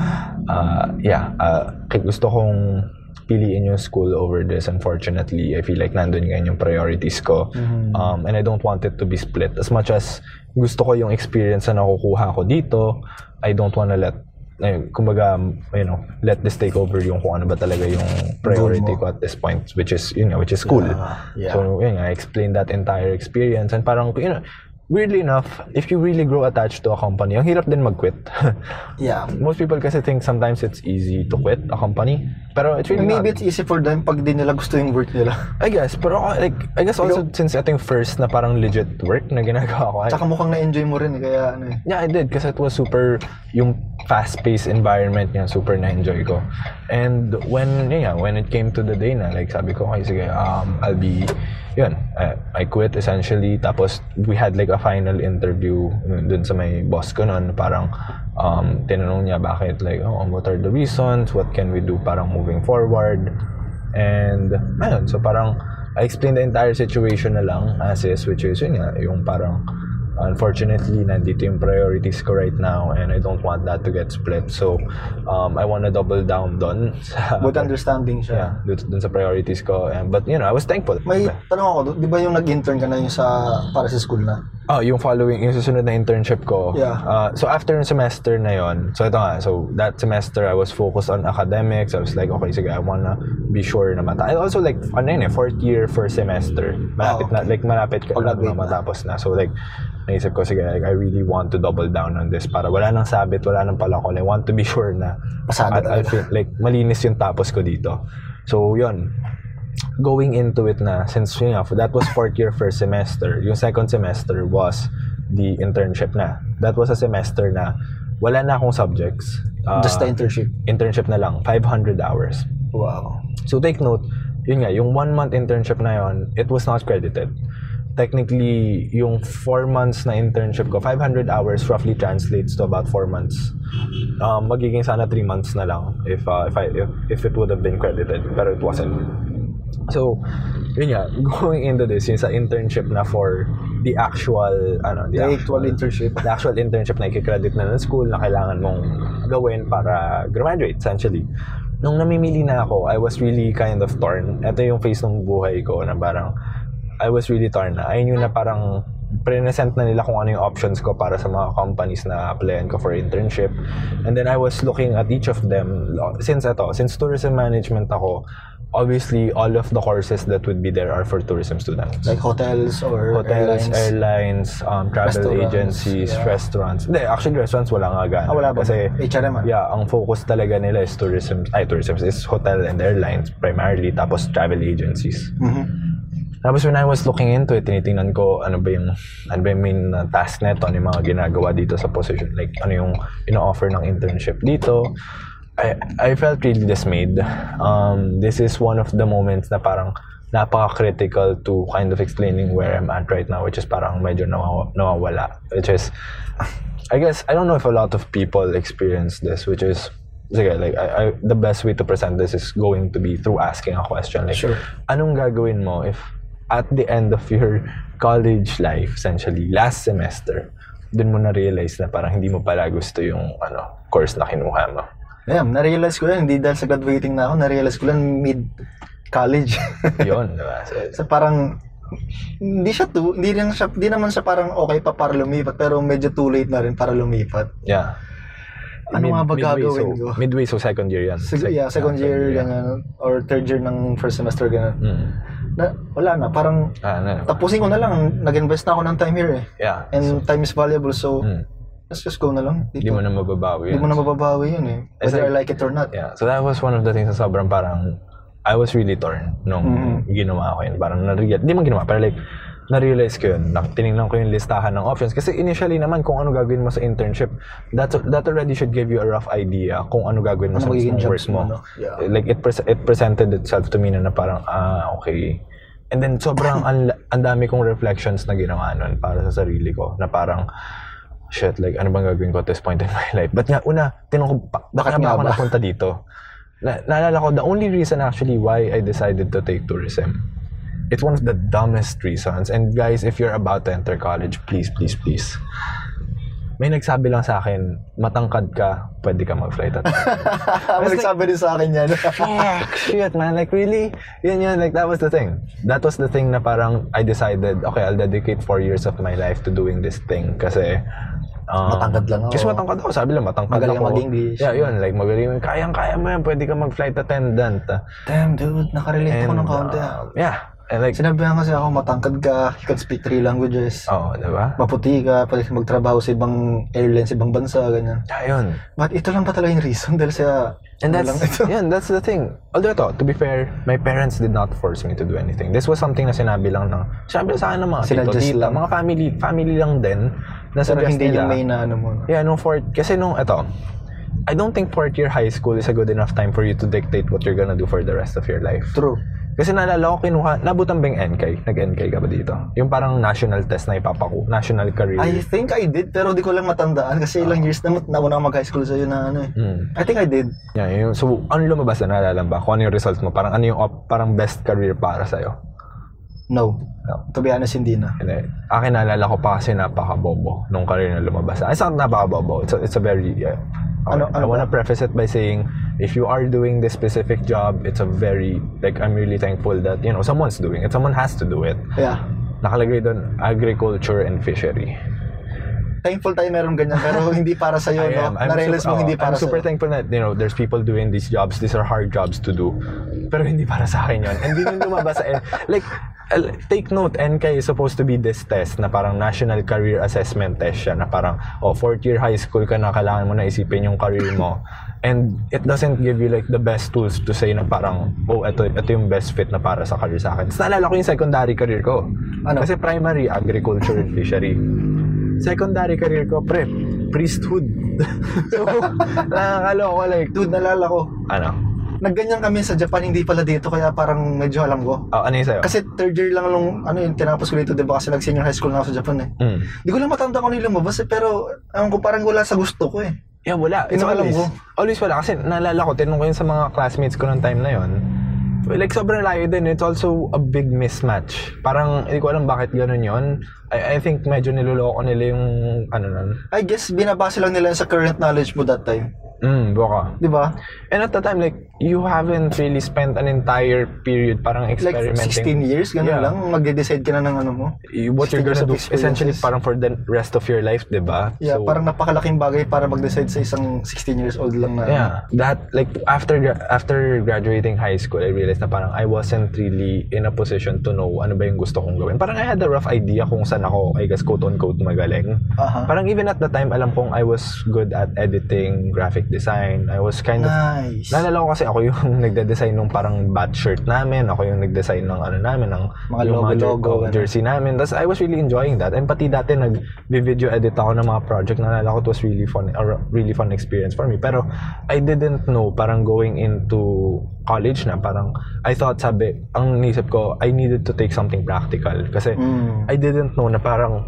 gusto kong piliin yung school over this. Unfortunately, I feel like nandun ngayon yung priorities ko. Mm-hmm. And I don't want it to be split. As much as gusto ko yung experience na nakukuha ko dito, I don't wanna let this take over yung kung ano ba talaga yung priority ko at this point, which is school. Yeah. So, yun nga, I explained that entire experience. And parang, you know, weirdly enough, if you really grow attached to a company, ang hirap din mag-quit. Yeah. Most people kasi think sometimes it's easy to quit a company. Pero it's really maybe not. It's easy for them pag di nila gusto yung work nila. I guess. Pero like, I guess also since ating first na parang legit work na ginagawa ko. Tsaka mukhang na-enjoy mo rin. Kaya ano eh. Yeah, I did. Kasi it was super, yung fast-paced environment niya, super na-enjoy ko. And when it came to the day na, like sabi ko, okay, sige, I'll be, yun, I quit essentially. Tapos we had like a final interview dun sa may boss ko nun. Parang tinanong niya bakit, like, what are the reasons? What can we do parang moving forward? And ayun, so parang I explained the entire situation na lang as is, which is yun nga, yung parang unfortunately nandito yung priorities ko right now and I don't want that to get split, so I wanna double down dun sa, but understanding siya, yeah, dun sa priorities ko. And, but you know, I was thankful. May tanong ako, di ba yung nag-intern ka na yung sa para sa school na? Yung following, yung susunod na internship ko, yeah. So after yung semester na yon, so ito nga, so that semester I was focused on academics. I was like, okay, sige, I wanna be sure na matapos. And also like fourth year, first semester, malapit na, like malapit ka na matapos na, so like naisip ko, sige, like, I really want to double down on this para wala nang sabit, wala nang palakol. I want to be sure na I'll feel like malinis yung tapos ko dito. So yun, going into it na, since yun nga, that was fourth year first semester, yung second semester was the internship na. That was a semester na wala na akong subjects, just the internship na lang, 500 hours. Wow. So take note, yun nga, yung 1 month internship na yun, it was not credited. Technically, yung 4 months na internship ko, 500 hours roughly translates to about 4 months. Magiging sana 3 months na lang if it would have been credited, pero it wasn't. So, yun nga, going into this, yung sa internship na for the actual, the actual internship na i-credit na ng school na kailangan mong gawin para graduate, essentially. Nung namimili na ako, I was really kind of torn. Ito yung phase ng buhay ko na parang, I was really torn. I knew na parang present na nila kung ano yung options ko para sa mga companies na applyan ko for internship. And then I was looking at each of them. Since tourism management ako, obviously all of the courses that would be there are for tourism students. Like hotels, airlines, travel agencies, yeah, restaurants. Hindi, actually restaurants wala nga gano'n. Wala ba? Kasi, HRM. Yeah, ang focus talaga nila is tourism is hotel and airlines primarily, tapos travel agencies. Mm-hmm. Tapos when I was looking into it, tinitingnan ko ano ba yung main task neto, ano yung mga ginagawa dito sa position, like ano yung ino-offer ng internship dito. I felt really dismayed. This is one of the moments na parang napaka-critical to kind of explaining where I'm at right now, which is parang medyo nawawala. Which is, I guess, I don't know if a lot of people experience this, which is, sige, like, I, the best way to present this is going to be through asking a question. Like, sure, anong gagawin mo if at the end of your college life, essentially, last semester, dun mo na-realize na parang hindi mo pala gusto yung ano course na kinuha mo? Yeah, na-realize ko yan. Hindi dahil sa graduating na ako, na-realize ko lang mid-college. Yun, diba? So parang, hindi naman siya parang okay pa para lumipat, pero medyo too late na rin para lumipat. Yeah. Ano nga ba gagawin ko? Midway, so second year yan. Second year. Or third year ng first semester, gano'n. Mm. Na, wala na, parang tapusin ko na lang, nag-invest na ako ng time here eh. Yeah, and time is valuable, so let's just go na lang. Hindi mo na mababawi yun. Whether I like it or not. Yeah, so that was one of the things na sobrang parang, I was really torn nung ginawa ko yun. Parang na-realize, hindi man ginawa, pero like, na-realize ko yun. Tinignan ko yung listahan ng options. Kasi initially naman, kung ano gagawin mo sa internship, that already should give you a rough idea kung ano gagawin mo sa work mo. No? Yeah. Like, it presented itself to me na parang, okay. And then, sobrang andami kong reflections na ginawa nun para sa sarili ko. Na parang, shit, like, ano bang gagawin ko at this point in my life? But nga, una, tinanong ko, bakit nga ako napunta dito? Naalala ko, the only reason actually why I decided to take tourism, it's one of the dumbest reasons. And guys, if you're about to enter college, please. May nagsabi lang sa akin, matangkad ka, pwede ka mag-flight attendant. May nagsabi din sa akin yan. Shit, man. Like, really? Yun. Like, that was the thing. That was the thing na parang I decided, okay, I'll dedicate 4 years of my life to doing this thing. Kasi, matangkad lang ako. Kasi matangkad ako. Sabi lang, matangkad magaling ako. Magaling mag-English. Yeah, yun. Like, magaling. Kayang-kaya mo yan. Pwede ka mag-flight attendant. Damn, dude. Nakarelate ako ng kaunti. Yeah. Like, sinabihan kasi ako, matangkad ka, you can speak 3 languages. Oo, diba? Maputi ka, pwede magtrabaho sa ibang airlines, ibang bansa, ganyan. Ayun. But ito lang pa talaga yung reason dahil sa... And that's the thing. Although ito, to be fair, my parents did not force me to do anything. This was something na sinabi lang sa akin ng mga tito, tita, mga family lang din. Pero hindi nila, yung main na ano mo. Yeah, I don't think 4th year high school is a good enough time for you to dictate what you're gonna do for the rest of your life. True. Kasi naalala ko, nabutan ba yung NK? Nag-NK ka ba dito? Yung parang national test na ipapako, national career. I think I did, pero di ko lang matandaan kasi ilang years na nauna ako mag-high school sa'yo na ano eh. I think I did. Yeah, so, ano lumabas na naalala ba? Kung ano yung results mo? Parang ano yung parang best career para sa'yo? No. To be honest, hindi na. Akin naalala ko pa kasi napaka-bobo nung career na lumabas. It's not napaka-bobo. It's a very... I want to preface it by saying, if you are doing this specific job, it's a very, like, I'm really thankful that, you know, someone's doing it. Someone has to do it. Yeah. Nakalagay doon, agriculture and fishery. Thankful tayo meron ganyan, pero hindi para sa'yo, no? Na-realize mo hindi para sa'yo. I'm super thankful that, you know, there's people doing these jobs. These are hard jobs to do. Pero hindi para sa akin yun. And hindi lumabas sa... Like, take note, NK is supposed to be this test na parang national career assessment test siya na parang, 4th year high school ka na, kailangan mo na isipin yung career mo. And it doesn't give you like the best tools to say na parang, ito yung best fit na para sa career sa akin. Tapos naalala ko yung secondary career ko. Ano? Kasi primary, agriculture and fishery. Secondary career ko, priesthood. So, nakakaloko, like, dude, naalala ko. Ano? Nagganyan kami sa Japan, hindi pala dito, kaya parang medyo alam ko. Ano yun sa'yo? Kasi 3rd year lang nung, tinapos ko dito, di ba? Kasi nag-senior high school na ako sa Japan eh. Di ko lang matanda ko nilumabas eh, pero parang wala sa gusto ko eh. Yeah, wala. It's always wala. Kasi naalala ko, tinanong ko yun sa mga classmates ko noong time na yun. Like, sobrang layo din. It's also a big mismatch. Parang, hindi ko alam bakit ganun yun. I think medyo niloloko nila yung, I guess, binabase lang nila sa current knowledge mo that time. Baka. Diba? And at the time, like, you haven't really spent an entire period parang experimenting. Like, 16 years, ganun lang. Mag-decide ka na ng ano mo. What you're gonna do, essentially, parang for the rest of your life, diba? Yeah, so, parang napakalaking bagay para mag-decide sa isang 16 years old lang na. Yeah, that, like, after graduating high school, I realized na parang I wasn't really in a position to know ano ba yung gusto kong gawin. Parang I had a rough idea kung saan ako, I guess, quote-unquote, magaling. Parang even at the time, alam kong I was good at editing, graphic design. I was kind of... Nice. Nalala ko kasi ako yung nagde-design ng parang bat shirt namin. Ako yung nagde-design ng ng mga logo jersey namin. That's, I was really enjoying that. And pati dati nag-video edit ako ng mga project. Nalala ko it was really fun experience for me. Pero I didn't know parang going into college na parang I thought ang nisip ko, I needed to take something practical. Kasi I didn't know na parang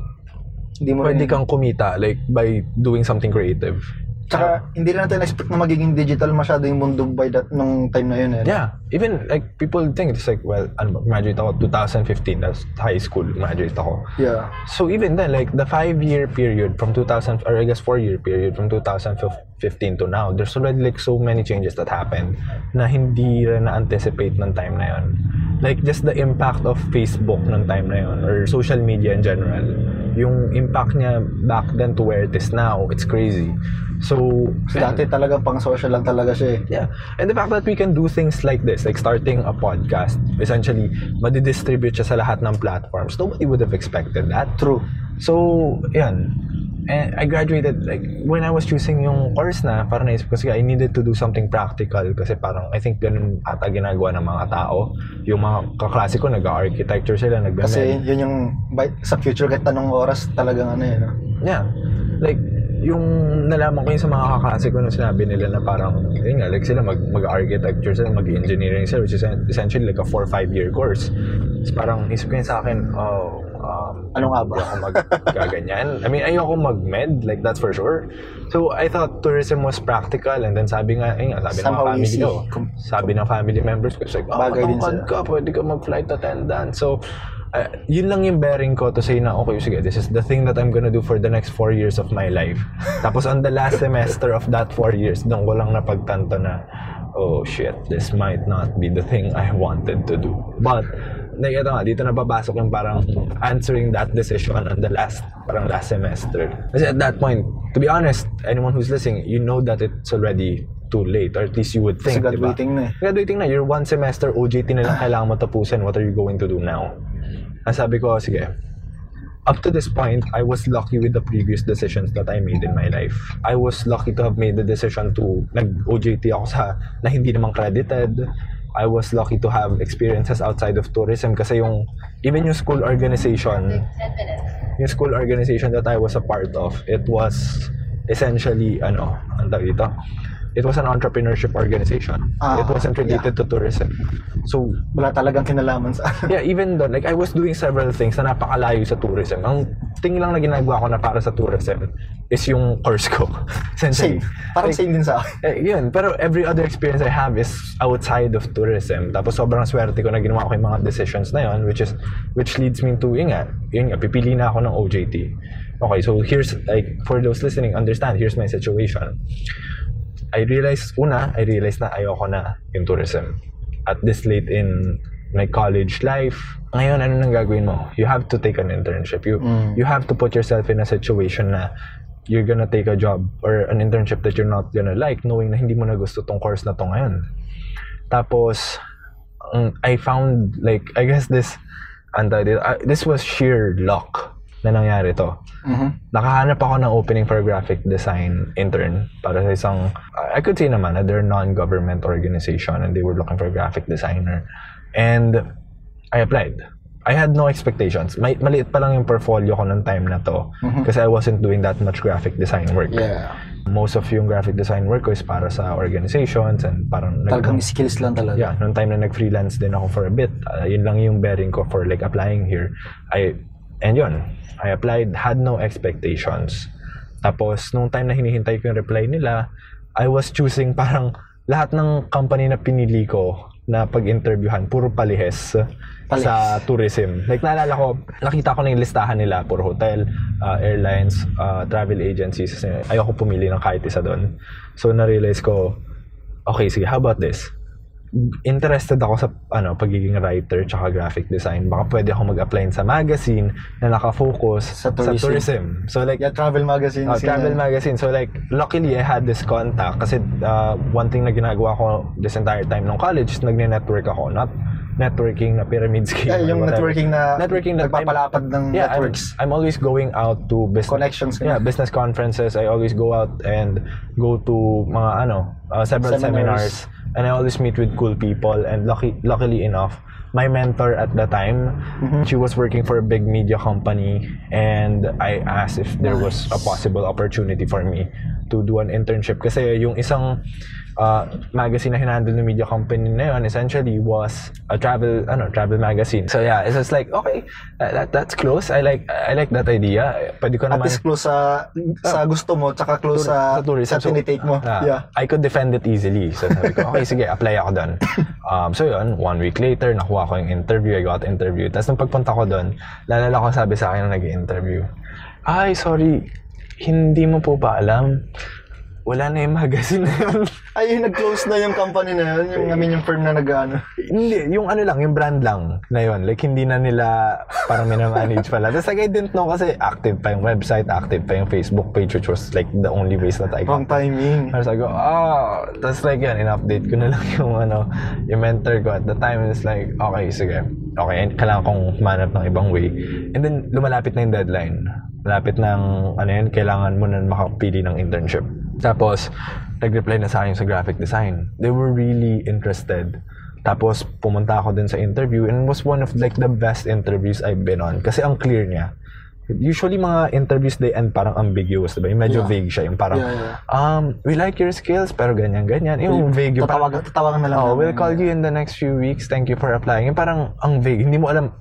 pwede kang kumita like by doing something creative. Tsaka hindi rin natin expect na magiging digital masyado yung mundo by that nung time na yun eh. Yeah, even like people think it's like, well, graduate ako 2015, that's high school, graduate ako. Yeah. So even then, like the 5-year period from 2000, or I guess 4-year period from 2015 to now, there's already like so many changes that happened na hindi rin na-anticipate ng time na yun. Like just the impact of Facebook ng time na yun, or social media in general. Yung impact niya back then to where it is now, it's crazy. So dati talaga pang social lang talaga siya eh. Yeah. And the fact that we can do things like this, like starting a podcast, essentially, madidistribute siya sa lahat ng platforms. Nobody would have expected that. True. So, yan. And I graduated, like, when I was choosing yung course na, parang naisip ko, sige, I needed to do something practical kasi parang, I think, ganun ata ginagawa ng mga tao. Yung mga kaklase ko, nag-architecture sila, nag-bemel. Kasi yun yung, sa future, kahit tanong oras, talagang ano yun. No? Yeah. Like, yung nalaman ko yun sa mga kaklase ko nung sinabi nila na parang, yun nga, like, sila mag-architecture sila, mag-engineering sila, which is essentially like a 4-5 year course. So, parang, isip ko yun sa akin, oh, ano nga ba? Ayoko magkaganyan. I mean, ayoko mag-med, like that's for sure. So, I thought tourism was practical, and then sabi ng family members ko, it's like, matangkad ka, pwede ka mag-flight attendant. So, yun lang yung bearing ko to say na, okay, sige, this is the thing that I'm gonna do for the next 4 years of my life. Tapos, on the last semester of that 4 years, doon ko lang napagtanto na, oh shit, this might not be the thing I wanted to do. But, like, ito nga, dito na papasok yung parang answering that decision on the last semester. Kasi at that point, to be honest, anyone who's listening, you know that it's already too late, or at least you would think, diba? Graduating na. You're 1 semester, OJT na lang kailangan mo tapusin. What are you going to do now? Ang sabi ko, sige, up to this point, I was lucky with the previous decisions that I made in my life. I was lucky to have made the decision to nag-OJT ako na hindi naman credited. I was lucky to have experiences outside of tourism kasi even yung school organization that I was a part of, it was essentially, it was an entrepreneurship organization. It wasn't related to tourism. So, wala talagang kinalaman sa... Yeah, even though, like, I was doing several things na napakalayo sa tourism. Ang thing lang na ginagawa ko na para sa tourism is yung course ko. Essentially. Same din sa akin. Yun. Pero every other experience I have is outside of tourism. Tapos sobrang swerte ko na ginawa ko yung mga decisions na yun, which leads me to, yun nga, pipili na ako ng OJT. Okay, so here's, like, for those listening, understand, here's my situation. I realized na ayoko na yung tourism. At this late in my college life, ngayon, ano nang gagawin mo? You have to take an internship. You have to put yourself in a situation na you're gonna take a job or an internship that you're not gonna like, knowing na hindi mo na gusto tong course na to ngayon. Tapos, I found, like, I guess this was sheer luck na nangyari to. Mm-hmm. Nakahanap ako ng opening for a graphic design intern para sa isang, I could say naman na they're non-government organization and they were looking for a graphic designer. And I applied. I had no expectations. Maliit pa lang yung portfolio ko ng time na to. Mm-hmm. Kasi I wasn't doing that much graphic design work. Yeah. Most of yung graphic design work is para sa organizations and parang... Talagang skills lang talaga. Yeah, noong time na nag-freelance din ako for a bit. Yun lang yung bearing ko for like applying here. I applied, had no expectations. Tapos, nung time na hinihintay ko yung reply nila, I was choosing parang lahat ng company na pinili ko na pag-interviewhan, puro palihes sa tourism. Like, naalala ko, nakita ko na yung listahan nila, puro hotel, airlines, travel agencies. Ayoko pumili ng kahit isa doon. So, na-realize ko, okay, sige, how about this? Interested ako sa pagiging writer tsaka graphic design. Baka pwede ako mag-apply sa magazine na nakafocus sa tourism. So like travel magazine. Magazine. So like luckily I had this contact kasi one thing na ginagawa ko this entire time nung college, nagne-network ako. Not networking na pyramid scheme. Yeah, yung networking na nagpapalapad ng networks. I'm always going out to business connections. Yeah, business conferences. I always go out and go to mga several seminars. And I always meet with cool people, and luckily enough, my mentor at the time, mm-hmm. She was working for a big media company, and I asked if there was a possible opportunity for me to do an internship. Kasi yung isang magazine na hinandle ng media company na yun essentially was a travel magazine. So yeah, it's just like, okay, that's close. I like that idea. Pwede ko naman, at least close sa gusto mo, tsaka close sa tinitake mo. I could defend it easily. So sabi ko, okay, sige, apply ako dun. So yun, 1 week later, nakuha ko yung interview. I got interviewed. Tapos nung pagpunta ko dun, lalala ko sabi sa akin nung nag-interview, ay, sorry, hindi mo po ba alam? Wala na yung magazine na yun. Ay, nag-close na yung company na yun. Yung, I mean, yung firm na nag-ano. Hindi, yung ano lang, yung brand lang na yun. Like, hindi na nila parang minamanage pala. Tapos like, I didn't know kasi active pa yung website, active pa yung Facebook page, which was like the only ways that I wrong timing. Tapos I go, ah. Tapos like yun, in-update ko na lang yung ano, yung mentor ko at the time. It's like, okay, sige. Okay, kailangan kong manap ng ibang way. And then, lumalapit na yung deadline. Malapit ng, ano yun, kailangan mo na makapili ng internship. Tapos, nag-reply na sa akin sa graphic design. They were really interested. Tapos, pumunta ako dun sa interview and was one of like the best interviews I've been on. Kasi ang clear niya. Usually, mga interviews, they end parang ambiguous, diba? Yung medyo vague siya. Yung parang, we like your skills, pero ganyan-ganyan. Yung vague. Yung tatawagan na lang. Oh, we'll call you in the next few weeks. Thank you for applying. Yung parang, ang vague. Hindi mo alam,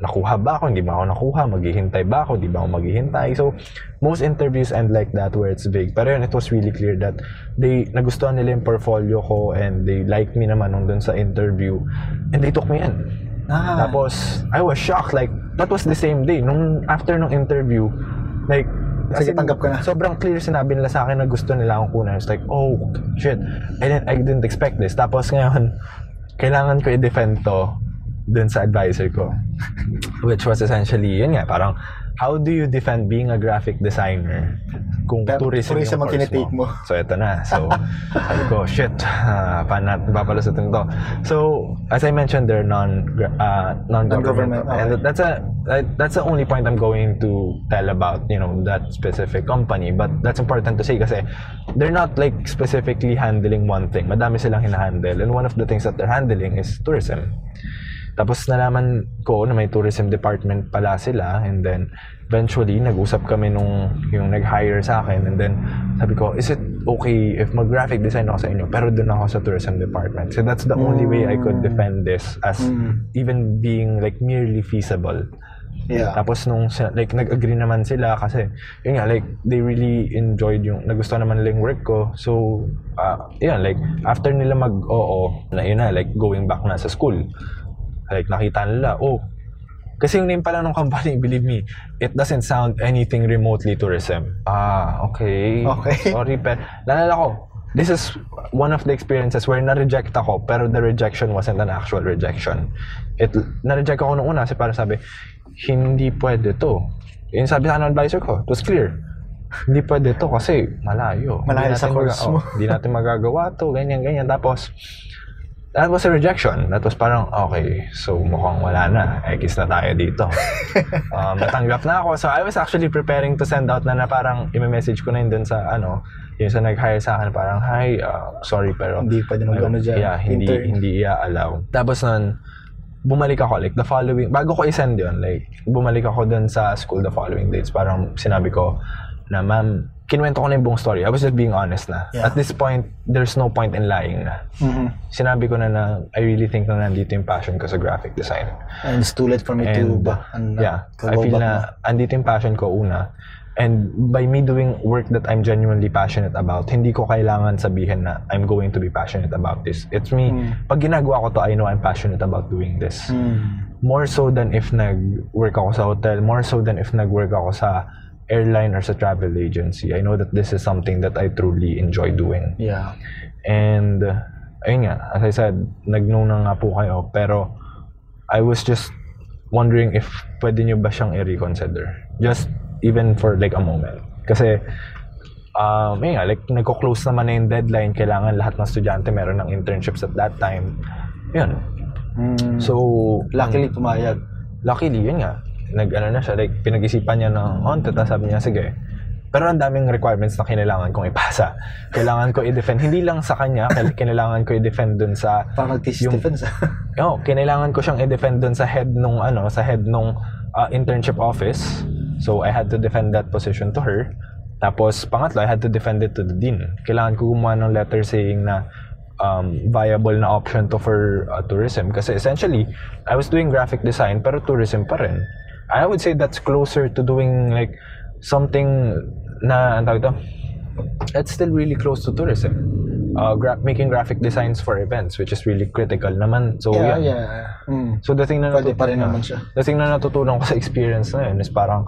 nakuha ba ako? Hindi ba ako nakuha? Maghihintay ba ako? Hindi ba ako maghihintay? So, most interviews end like that where it's vague. Pero yun, it was really clear that nagustuhan nila yung portfolio ko and they liked me naman nung dun sa interview. And they took me in. Ah. Tapos, I was shocked. Like, that was the same day. After nung interview, like, sige, tanggap ka na. Sobrang clear sinabi nila sa akin na gusto nila akong kunin. It's like, oh, shit. I didn't expect this. Tapos ngayon, kailangan ko i-defend to dun sa advisor ko. Which was essentially, yun nga, parang, how do you defend being a graphic designer kung tourism yung course mo? So, eto na. So, sabi ko, shit, papalasutin to. So, as I mentioned, they're non-government. And that's the only point I'm going to tell about, you know, that specific company. But that's important to say kasi they're not like specifically handling one thing. Madami silang hinahandle. And one of the things that they're handling is tourism. Tapos nalaman ko na may tourism department pala sila, and then eventually nag-usap kami nung yung nag-hire sa akin, and then sabi ko, is it okay if mag-graphic design ako sa inyo pero doon ako sa tourism department? So that's the only way I could defend this as even being like merely feasible. Yeah. Tapos nung like nag-agree naman sila kasi yun nga, like they really enjoyed yung nagustuhan naman nila yung work ko. So like after nila mag-oo na yun na, like going back na sa school, like nakita nila, oh, kasi yung name pala ng company, believe me, it doesn't sound anything remotely tourism. Okay. Sorry, pero lalala ko, this is one of the experiences where na-reject ako, pero the rejection wasn't an actual rejection. Na-reject ako noong una kasi parang sabi, hindi pwede to. Yung sabi sa advisor ko, it was clear. Hindi pwede to kasi malayo. Malayo sa course mo. Hindi natin magagawa to, ganyan-ganyan. Tapos, that was a rejection. That was parang, okay, so mukhang wala na. X na tayo dito. Natanggap na ako. So I was actually preparing to send out na parang i-message ko na yun dun sa ano, yung sa nag-hire sa akin, parang, hi, sorry, pero hindi pa din mag-ano dyan. Yeah, hindi ia-allow. Tapos nun, bumalik ako. Like, the following, bago ko i-send yun, like, bumalik ako dun sa school the following days. Parang sinabi ko na, ma'am, kinuwento ko na yung buong story. I was just being honest na. Yeah. At this point, there's no point in lying na. Mm-hmm. Sinabi ko na I really think na nandito yung passion ko sa graphic design. And it's too late for me I feel na andito yung passion ko una. And by me doing work that I'm genuinely passionate about, hindi ko kailangan sabihin na I'm going to be passionate about this. It's me. Pag ginagawa ko to, I know I'm passionate about doing this. More so than if nag-work ako sa hotel, more so than if nag-work ako sa airline or sa travel agency. I know that this is something that I truly enjoy doing. Yeah. And, ayun nga, as I said, nag-know na nga po kayo, pero I was just wondering if pwede nyo ba siyang i-reconsider. Just even for like a moment. Kasi, ayun nga, like, nagko-close naman na yung deadline. Kailangan lahat ng estudyante meron ng internships at that time. Yun. So, luckily pumayag. Luckily, yun nga. Nag-ano na siya, like, pinag-isipan niya ng onto, tapos sabi niya, sige. Pero ang daming requirements na kinailangan kong ipasa. Kailangan ko i-defend, hindi lang sa kanya, kinailangan ko i-defend dun sa... Parang nag-teach defense, Oo, kinailangan ko siyang i-defend dun sa head nung, internship office. So, I had to defend that position to her. Tapos, pangatlo, I had to defend it to the dean. Kailangan ko gumawa ng letter saying na viable na option to for tourism. Kasi essentially, I was doing graphic design pero tourism pa rin. I would say that's closer to doing like something na, it's still really close to tourism. Making graphic designs for events, which is really critical naman. So, So, the thing na natutunan ko sa experience na yun is parang,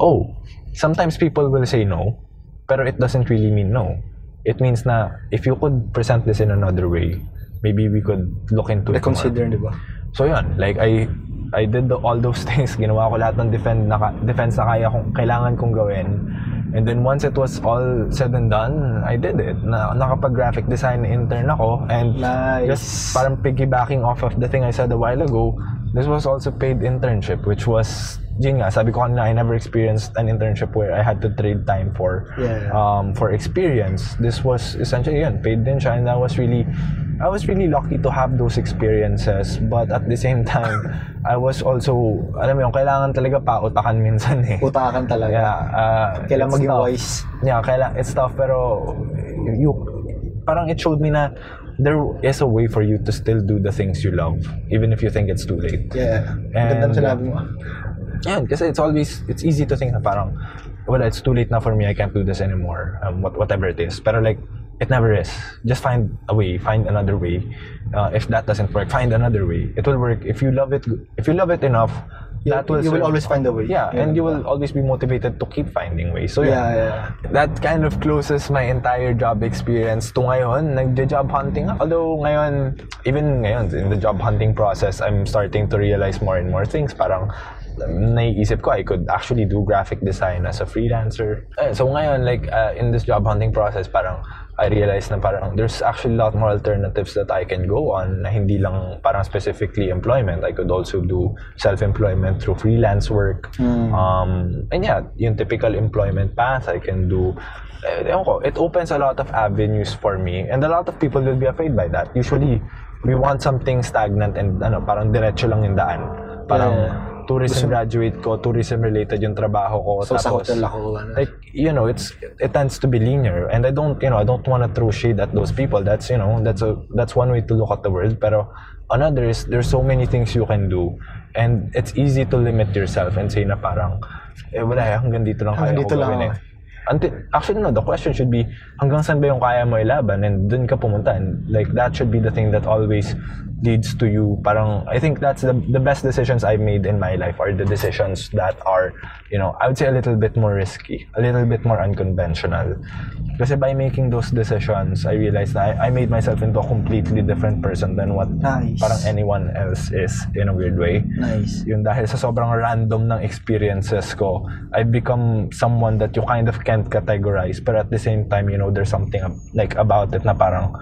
oh, sometimes people will say no, pero it doesn't really mean no. It means na, if you could present this in another way, maybe we could look into it more. Reconsider, di ba? So, yun. Like, I did all those things. Ginawa ko lahat ng defense na kailangan kong gawin. And then once it was all said and done, I did it. Nakapag-graphic design intern ako. And just parang piggybacking off of the thing I said a while ago, this was also paid internship, which was, yun nga, sabi ko na, I never experienced an internship where I had to trade time for experience. This was essentially, paid din siya. And I was really lucky to have those experiences. But at the same time, I was also, alam mo yung, kailangan talaga pa utakan minsan eh. Utakan talaga. Yeah. Kailangan maging wise. Yeah, it's tough, pero parang it showed me na there is a way for you to still do the things you love, even if you think it's too late. Yeah. Ganda sinabi mo. Yeah, kasi it's easy to think na parang, well, it's too late na for me, I can't do this anymore, whatever it is. Pero like, it never is. Just find a way. Find another way. If that doesn't work, find another way. It will work. If you love it, enough, you will always find a way. Yeah, and you will always be motivated to keep finding ways. So that kind of closes my entire job experience to ngayon. Nag-job hunting. Although ngayon, even ngayon, in the job hunting process, I'm starting to realize more and more things. Parang naiisip ko, I could actually do graphic design as a freelancer. So ngayon, like in this job hunting process, parang I realized na parang there's actually a lot more alternatives that I can go on na hindi lang parang specifically employment. I could also do self-employment through freelance work. And yeah, yung typical employment path I can do. It opens a lot of avenues for me, and a lot of people will be afraid by that. Usually, we want something stagnant and parang diretso lang yung daan. Parang tourism graduate ko, tourism related yung trabaho ko. So tapos, like, it tends to be linear, and I don't want to throw shade at those people. That's that's one way to look at the world. Pero another is there's so many things you can do, and it's easy to limit yourself and say na parang wala hanggang dito lang kaya ko gawin. Actually, no, the question should be hanggang saan ba yung kaya mo ilaban, and dun ka pumunta, and like that should be the thing that always leads to you. Parang I think that's the best decisions I've made in my life are the decisions that are, I would say a little bit more risky, a little bit more unconventional. Kasi by making those decisions, I realized that I made myself into a completely different person than what parang anyone else is in a weird way. Nice. Yun dahil sa sobrang random ng experiences ko, I've become someone that you kind of can't categorize, but at the same time, there's something like about it na parang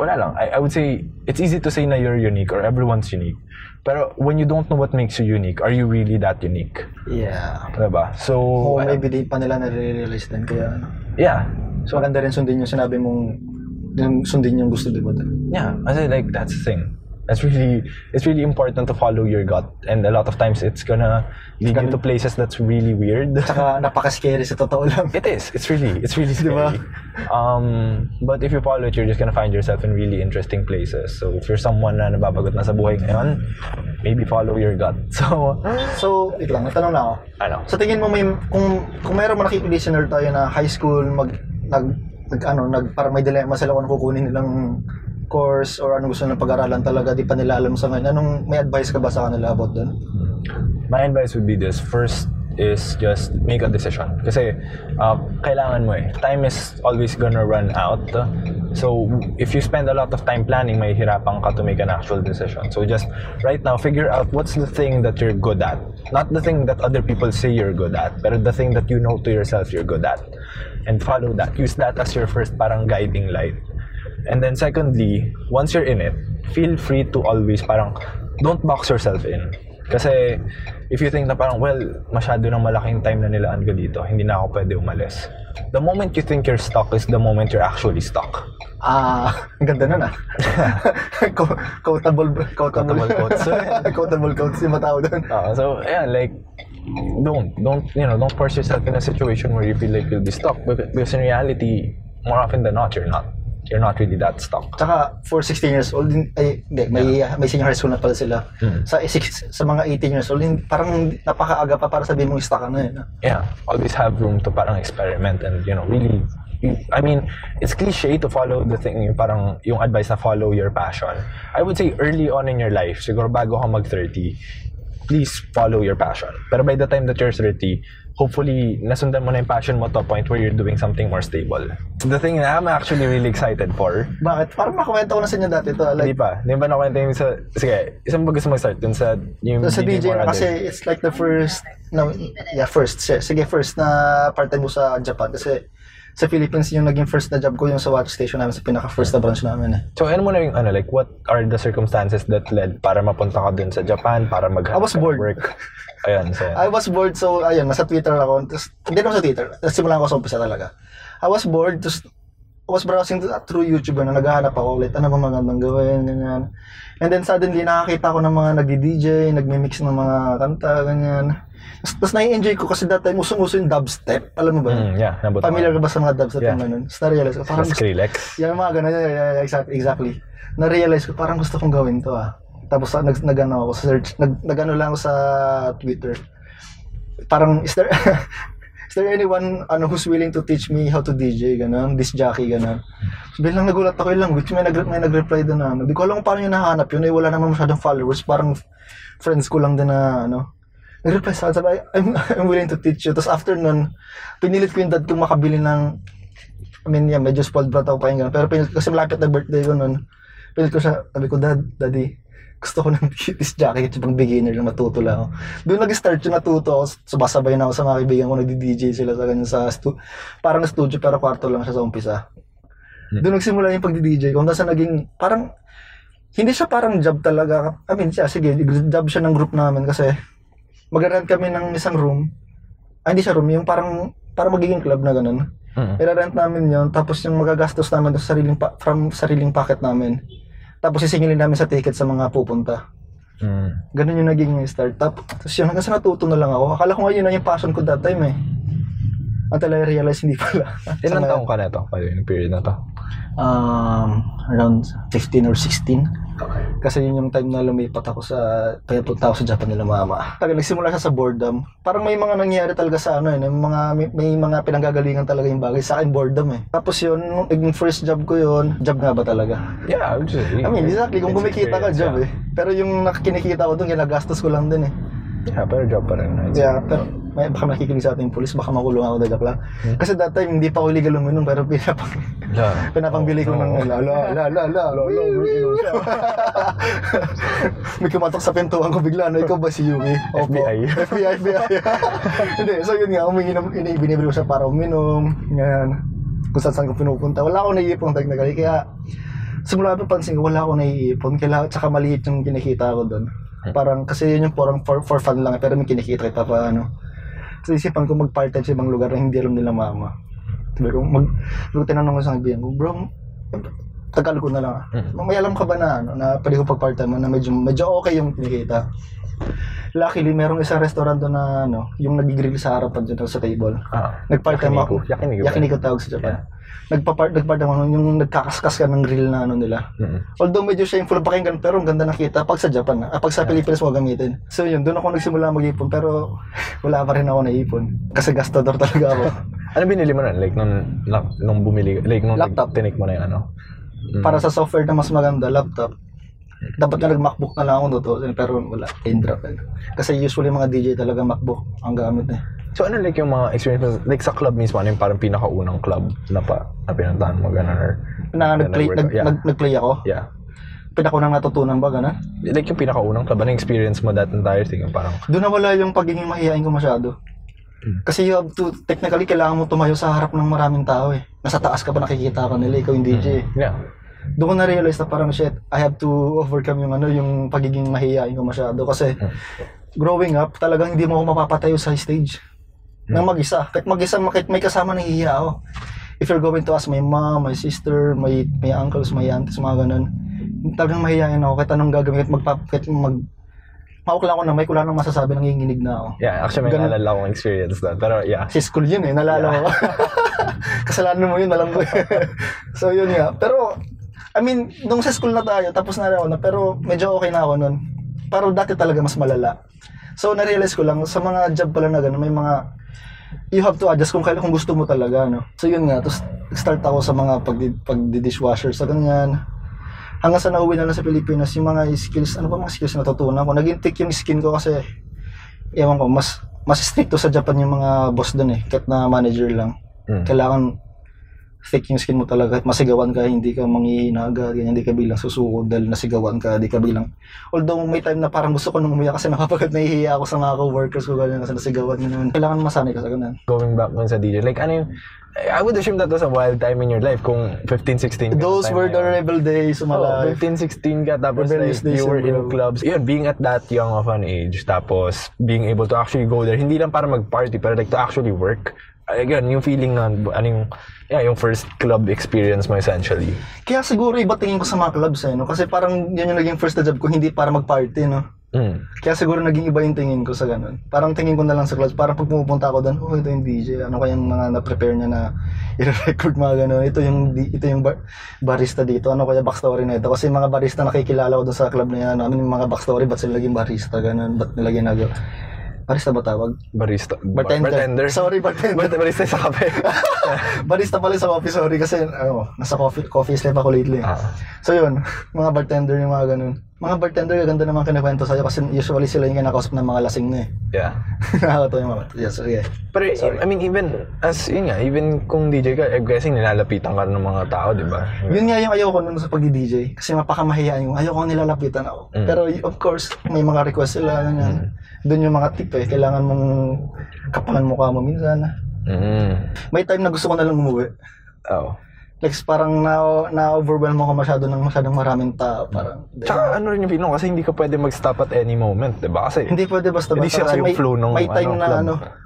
wala lang. I would say it's easy to say na you're unique or everyone's unique. Pero when you don't know what makes you unique, are you really that unique? Yeah. Diba? So maybe di pa nila nare-realize din kaya. Yeah. So maganda rin sundin yung sinabi mong sundin yung gusto, diba? Yeah. Kasi like that's the thing. It's really important to follow your gut, and a lot of times it's gonna lead you to places that's really weird. Tsaka napaka-scary sa totoo lang. It is. It's really scary. But if you follow it, you're just gonna find yourself in really interesting places. So if you're someone na nababagot na sa buhay ngayon, maybe follow your gut. So wait lang, natanong lang ako. Ano? So tingin mo kung mayroon mo nakikilistener tayo na high school para may dilemma sila kung kukunin nilang course or anong gusto ng pag-aralan talaga, di pa nila alam sa ngayon. May advice ka ba sa kanila about dun? My advice would be this. First is just make a decision. Kasi kailangan mo eh. Time is always gonna run out. So if you spend a lot of time planning, may hirapan ka to make an actual decision. So just right now, figure out what's the thing that you're good at. Not the thing that other people say you're good at, but the thing that you know to yourself you're good at. And follow that. Use that as your first parang guiding light. And then secondly, once you're in it, feel free to always parang don't box yourself in. Kasi if you think na parang, well, masyado ng malaking time na nilaan ko dito, hindi na ako pwede umalis. The moment you think you're stuck is the moment you're actually stuck. Ganda na. Quotable quotes. Quotable quotes yung matao doon. So, ayan, like, don't force yourself in a situation where you feel like you'll be stuck, because in reality, more often than not, you're not really that stuck. Tsaka for 16 years old, may senior high school na pala sila. Mm. Sa mga 18 years old, parang napakaaga pa para sabihin mong stuck ka na yun. Yeah, always have room to parang experiment and really, I mean, it's cliche to follow the thing, parang yung advice na follow your passion. I would say early on in your life, siguro bago ka mag-30, please follow your passion. Pero by the time that you're 30, hopefully, nasundan mo na yung passion mo to a point where you're doing something more stable. The thing that I'm actually really excited for... Bakit? Parang makwento ko na sa inyo dati ito. Like, hindi ba nakwento yung sa... Sige, isang bagus mag-start dun sa... Yung so, sa DJ na kasi it's like the first... No, yeah, first. Sige, first na part-time ko sa Japan. Kasi sa Philippines, yung naging first na job ko yung sa watch station namin, sa pinaka-first na branch namin. So, ano mo na yung like, what are the circumstances that led para mapunta ka dun sa Japan, para maghanap ka work? Ayan, so. I was bored, so ayun, nasa Twitter ako. Hindi naman sa Twitter, simulan ko sa umpisa talaga. I was bored, I was browsing through YouTube na naghahanap ako ulit, ano ba magandang gawin, ganyan. And then suddenly, nakakita ko ng mga nagdi-DJ, nagmi-mix ng mga kanta, ganyan. Tapos nai-enjoy ko kasi that time, usong-uso yung dubstep, alam mo ba? Yeah, nabuto. Familiar ka ba sa mga dubstep yung ganun? Tapos na-realize ko, parang... Skrillex. Yan, mga ganun, exactly. Na-realize ko, parang gusto kong gawin to Tapos nag-ano ako sa search, nag-ano lang ako sa Twitter. Parang, is there anyone who's willing to teach me how to DJ, gano'n, disc jockey, gano'n. So, bilang nagulat ako ilang weeks, may nag-reply doon na, hindi ko alam paano yung nahanap yun, wala naman masyadong followers, parang friends ko lang din na, nag-reply sa akin, I'm willing to teach you. Tapos after nun, pinilit ko yung dad kong makabili ng, medyo spoiled brat ako pa yung gano'n, pero pinilit ko, kasi malapit na birthday ko nun, pinilit ko siya, sabi ko, Daddy, gusto ko ng disc jockey, kasi pang beginner lang, matuto lang ako. Doon nag-start yung natuto ako, sabasabay na ako sa mga kaibigan ko, nagdi-DJ sila sa ganyan sa parang studio, pero kwarto lang siya sa umpisa. Doon nagsimula yung pagdi-DJ ko, hanggang sa naging, parang, hindi siya parang job talaga, job siya ng group namin, kasi mag-rent kami ng isang room, hindi siya room, yung parang magiging club na ganun. I-rent namin yun, tapos yung magagastos namin from sariling pocket namin. Tapos sisingilin namin sa ticket sa mga pupunta. Ganun yung naging start. Tapos yun, hanggang sa natuto na lang ako. Akala ko nga yun na yung passion ko that time Until I realize hindi pala. Ilan taong ka na ito? Yung period na ito? Around 15 or 16. Okay. Kasi yun yung time na lumipat ako kaya punta ako sa Japan nila mama. Tagal nagsimula siya sa boredom. Parang may mga nangyayari talaga sa may mga pinanggagalingan talaga yung bagay. Sa akin boredom Tapos yun, nung first job ko yun, job nga ba talaga? Yeah, actually. Exactly, kung kumikita ka, job Pero yung nakikinikita ko dun, ginagastos ko lang din Yeah, pero job pa rin. Yeah, pero baka nakikinig sa ating pulis, baka makulong ako dagak lang. Kasi that time, hindi pa ako legal uminom, pero pinapangbili ko ng May kumatok sa pintuan ko bigla, ikaw ba si Yuki? FBI. Hindi, so yun nga, binibili ko siya para uminom, kung saan ko pinupunta. Wala akong naiipong technically, kaya simula pa pansin ko, wala akong naiipon, tsaka maliit yung kinikita ko doon. Parang, kasi yun yung parang for fun lang, pero may kinikita kita pa, So isipan ko mag-part-time sa ibang lugar na hindi alam nila mama. Sabi ko, tinanong ko sa kaibigan ko, bro, tagal ko na lang. May alam ka ba na pwede ko pag-part-time na medyo okay yung kinikita? Luckily, merong isang restaurant doon na, yung nag-grill sa harapan dyan sa table. Nag-part-time ako. Yakiniku tawag sa Japan. Nag-part-time ako yung nagkakaskas ka ng grill na nila. Although medyo siya yung full pakinggan, pero ang ganda nakita pag sa Japan. Pag sa Pilipinas mo gamitin. So yun, doon ako nagsimula mag-ipon, pero wala pa rin ako naipon. Kasi gastador talaga ako. Ano binili mo na? Like, nung bumili, like, nung tinik mo na yung Para sa software na mas maganda, laptop. Dapat na nag-MacBook na lang ako pero wala, in-drop kasi usually mga DJ talaga MacBook ang gamit So ano like yung mga experiences, like sa club mismo, ano yung parang pinakaunang club na pinuntahan mo, gano'n? Nag-play ako? Yeah. Pinakaunang natutunan ba, gano'n? Like yung pinakaunang club, ano yung experience mo that entire thing? Parang... Doon na wala yung pagiging mahihain ko masyado. Kasi you have to, technically, kailangan mo tumayo sa harap ng maraming tao Nasa taas ka pa nakikita ka nila, ikaw yung DJ Yeah. Doon ko na-realize na parang shit, I have to overcome yung yung pagiging mahihain ko masyado kasi growing up, talagang hindi mo ako mapapatayo sa stage nang mag-isa. Kahit mag-isa, may kasama nahihiya ako. If you're going to ask my mom, my sister, my uncles, my aunties, mga ganun, talagang mahihain ako kahit anong gagawin, kahit Maukla ko na may kulang nang masasabi, nanginginig na ako. Yeah, actually may naalala akong experience doon. Pero yeah. Si school yun eh, naalala ko. Kasalanan mo yun, alam ko. So yun nga. Pero, I mean, nung sa school na tayo, tapos na ako na, pero medyo okay na ako nun. Pero dati talaga mas malala. So na-realize ko lang, sa mga job pala na gano'n, may mga, you have to adjust kung kailan, kung gusto mo talaga. No? So yun nga, tapos start ako sa mga pag-dishwasher, sa ganyan. Hanggang sa nauwi na lang sa Pilipinas, yung mga skills, ano ba mga skills na natutunan ko? Naging thick yung skin ko kasi, ewan ko, mas stricto sa Japan yung mga boss dun eh, kahit na manager lang. Kailangan thick yung skin mo talaga, kahit masigawan ka, hindi ka manghihina agad, ganyan, hindi ka bilang susuko dahil nasigawan ka, hindi ka bilang. Although may time na parang gusto ko nung umiyak kasi nakapagod nahihiya ako sa mga co-workers ko, ganyan, kasi nasigawan, ganyan. Kailangan masanay ka sa ganun. Going back dun sa DJ, like ano yung, I would assume that was a wild time in your life kung 15, 16. Those were the rebel days of my life. 15, 16 ka, tapos like, you were in clubs. Yun, being at that young of an age, tapos being able to actually go there, hindi lang para mag-party, pero like to actually work. Again, yung feeling na, ano yung, yeah, yung first club experience mo essentially. Kaya siguro iba tingin ko sa mga clubs eh, no? Kasi parang yun yung naging first na job ko, hindi para mag-party, no? Kaya siguro naging iba yung tingin ko sa ganun. Parang tingin ko na lang sa clubs, parang pag pumupunta ako doon, oh, ito yung DJ, ano kaya yung mga na-prepare niya na i-record mga ganun, ito yung barista dito, ano kaya backstory na ito. Kasi mga barista nakikilala ko doon sa club na yan, namin yung mga backstory, ba't sila naging barista, ganun, ba't nila ginagawa. Barista ba tawag? Barista. Bartender. Sorry, bartender. Barista sa kape. Barista pala sa coffee, sorry. Kasi, nasa coffee slave ako lately. So yun, mga bartender yung mga ganun. Mga bartender, ganda naman kinakwento sa'yo kasi usually sila yung kinakausap ng mga lasing na eh. Yeah. Nakakatawa yung mga. Yes, okay. Pero, sorry. I mean, even, as yun nga, even kung DJ ka, I'm guessing nilalapitan ka ng mga tao, di ba? Yun nga yung ayoko nun sa pag-DJ kasi mapakamahiyaan yung ayoko nilalapitan ako. Pero, of course, may mga request sila, ganyan. Doon yung mga tip eh, kailangan mong kapalan mukha mo minsan. May time na gusto ko na lang umuwi. Oo. Like parang na-overwhelm ako masyadong maraming tao. Parang, tsaka ano rin yung feeling kasi hindi ka pwede mag-stop at any moment, di ba? Kasi hindi pwede basta-basta. Hindi sira yung flow ng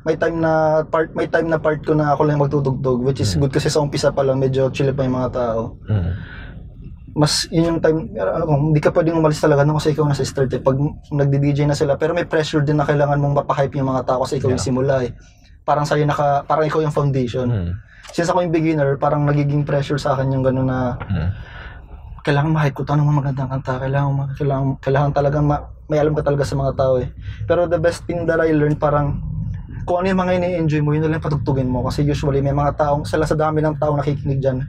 may time na part ko na ako lang magtutugtog, which is good kasi sa umpisa pa lang medyo chill pa yung mga tao. Mas yun yung time, hindi ka pwedeng umalis talaga no, kasi ikaw nasa start eh. Pag nagdi-DJ na sila, pero may pressure din na kailangan mong mapahype yung mga tao kasi ikaw yung simula eh. Parang ikaw yung foundation. Since ako yung beginner, parang nagiging pressure sa akin yung gano'n na kailangan ma-hype ko, tanong mga magandang kanta, kailangan talaga may alam ka talaga sa mga tao eh. Pero the best thing that I learned, parang kung ano yung mga ini-enjoy mo, yun na lang patugtugin mo. Kasi usually may mga taong, sa dami ng taong nakikinig dyan,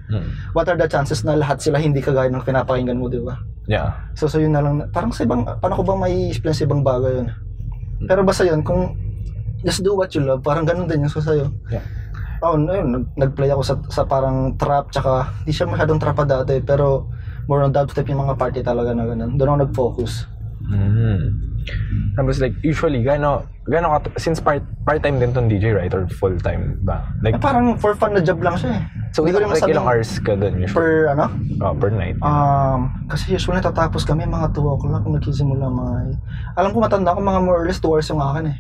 what are the chances na lahat sila hindi kagaya ng pinapakinggan mo, di ba? Yeah. So yun na lang, parang sa ibang, paano ko bang may explain sa ibang bagay yun? Pero basta yun, kung just do what you love, parang ganun din yung sasayo. Yeah. Nag-play ako sa parang trap, tsaka hindi siya masyadong trapa dati, pero more on dubstep yung mga party talaga na ganun. Doon ako nag-focus. Tapos like usually gano since part-time din tong DJ right or full-time ba? Like parang for fun na job lang siya eh. So hindi ko rin masabi. Like ilang hours ka doon usually? Per night. Kasi usually natatapos kami mga 2 o'clock kung nagkisimula alam ko matanda ko mga more or less 2 hours yung akin eh.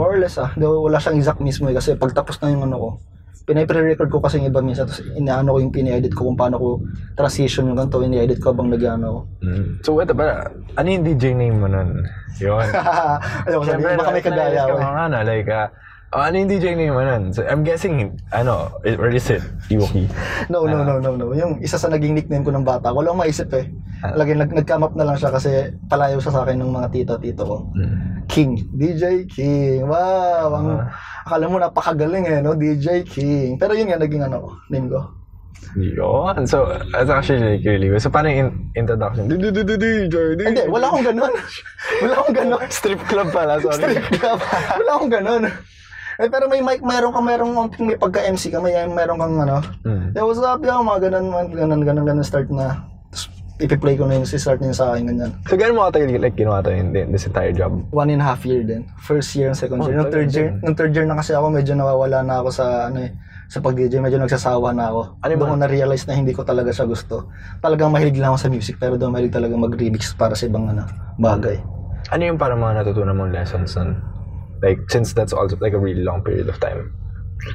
More or less wala siyang exact mismo eh kasi pagtapos na yung ano ko. Pinapre-record ko kasi yung iba minsan tapos inaano ko yung pini-edit ko kung paano ko transition yung ganito, ini-edit ko habang nag-ano ko. So wait, ba? Ano yung DJ name mo nun? Yun. Ayoko sabihin, baka may kagaya ko. Ano yung DJ name mo nun? So I'm guessing, or is it Yuki? No. Yung isa sa naging nickname ko ng bata, walang maisip eh. Nag-come up na lang siya kasi palayo siya sa akin ng mga tito-tito ko. King. DJ King. Wow! Akala mo napakagaling eh, no? DJ King. Pero yun nga, naging name ko. Yun. So, that's actually like really good. So, paano yung introduction? DJ. Hindi, wala akong ganun. Strip club pala, sorry. Strip club. Wala akong ganun. Eh, pero may mic, may pagka-MC ka, mayroon kang Yeah, what's up? Yeah, mga ganun start na. Ipi-play ko na yung start niya sa akin, ganyan. So, gano'n mo ka tayo, like, ginawa tayo this entire job? 1.5 years din. First year and second year. Nung third year na kasi ako, medyo nawawala na ako sa pag-DJ. Medyo nagsasawa na ako. Doon ko na-realize na hindi ko talaga siya gusto. Talagang mahilig lang ako sa music, pero doon mahilig talaga mag-remix para sa ibang bagay. Ano yung para mga natutunan mong lessons nun? Like, since that's also like a really long period of time.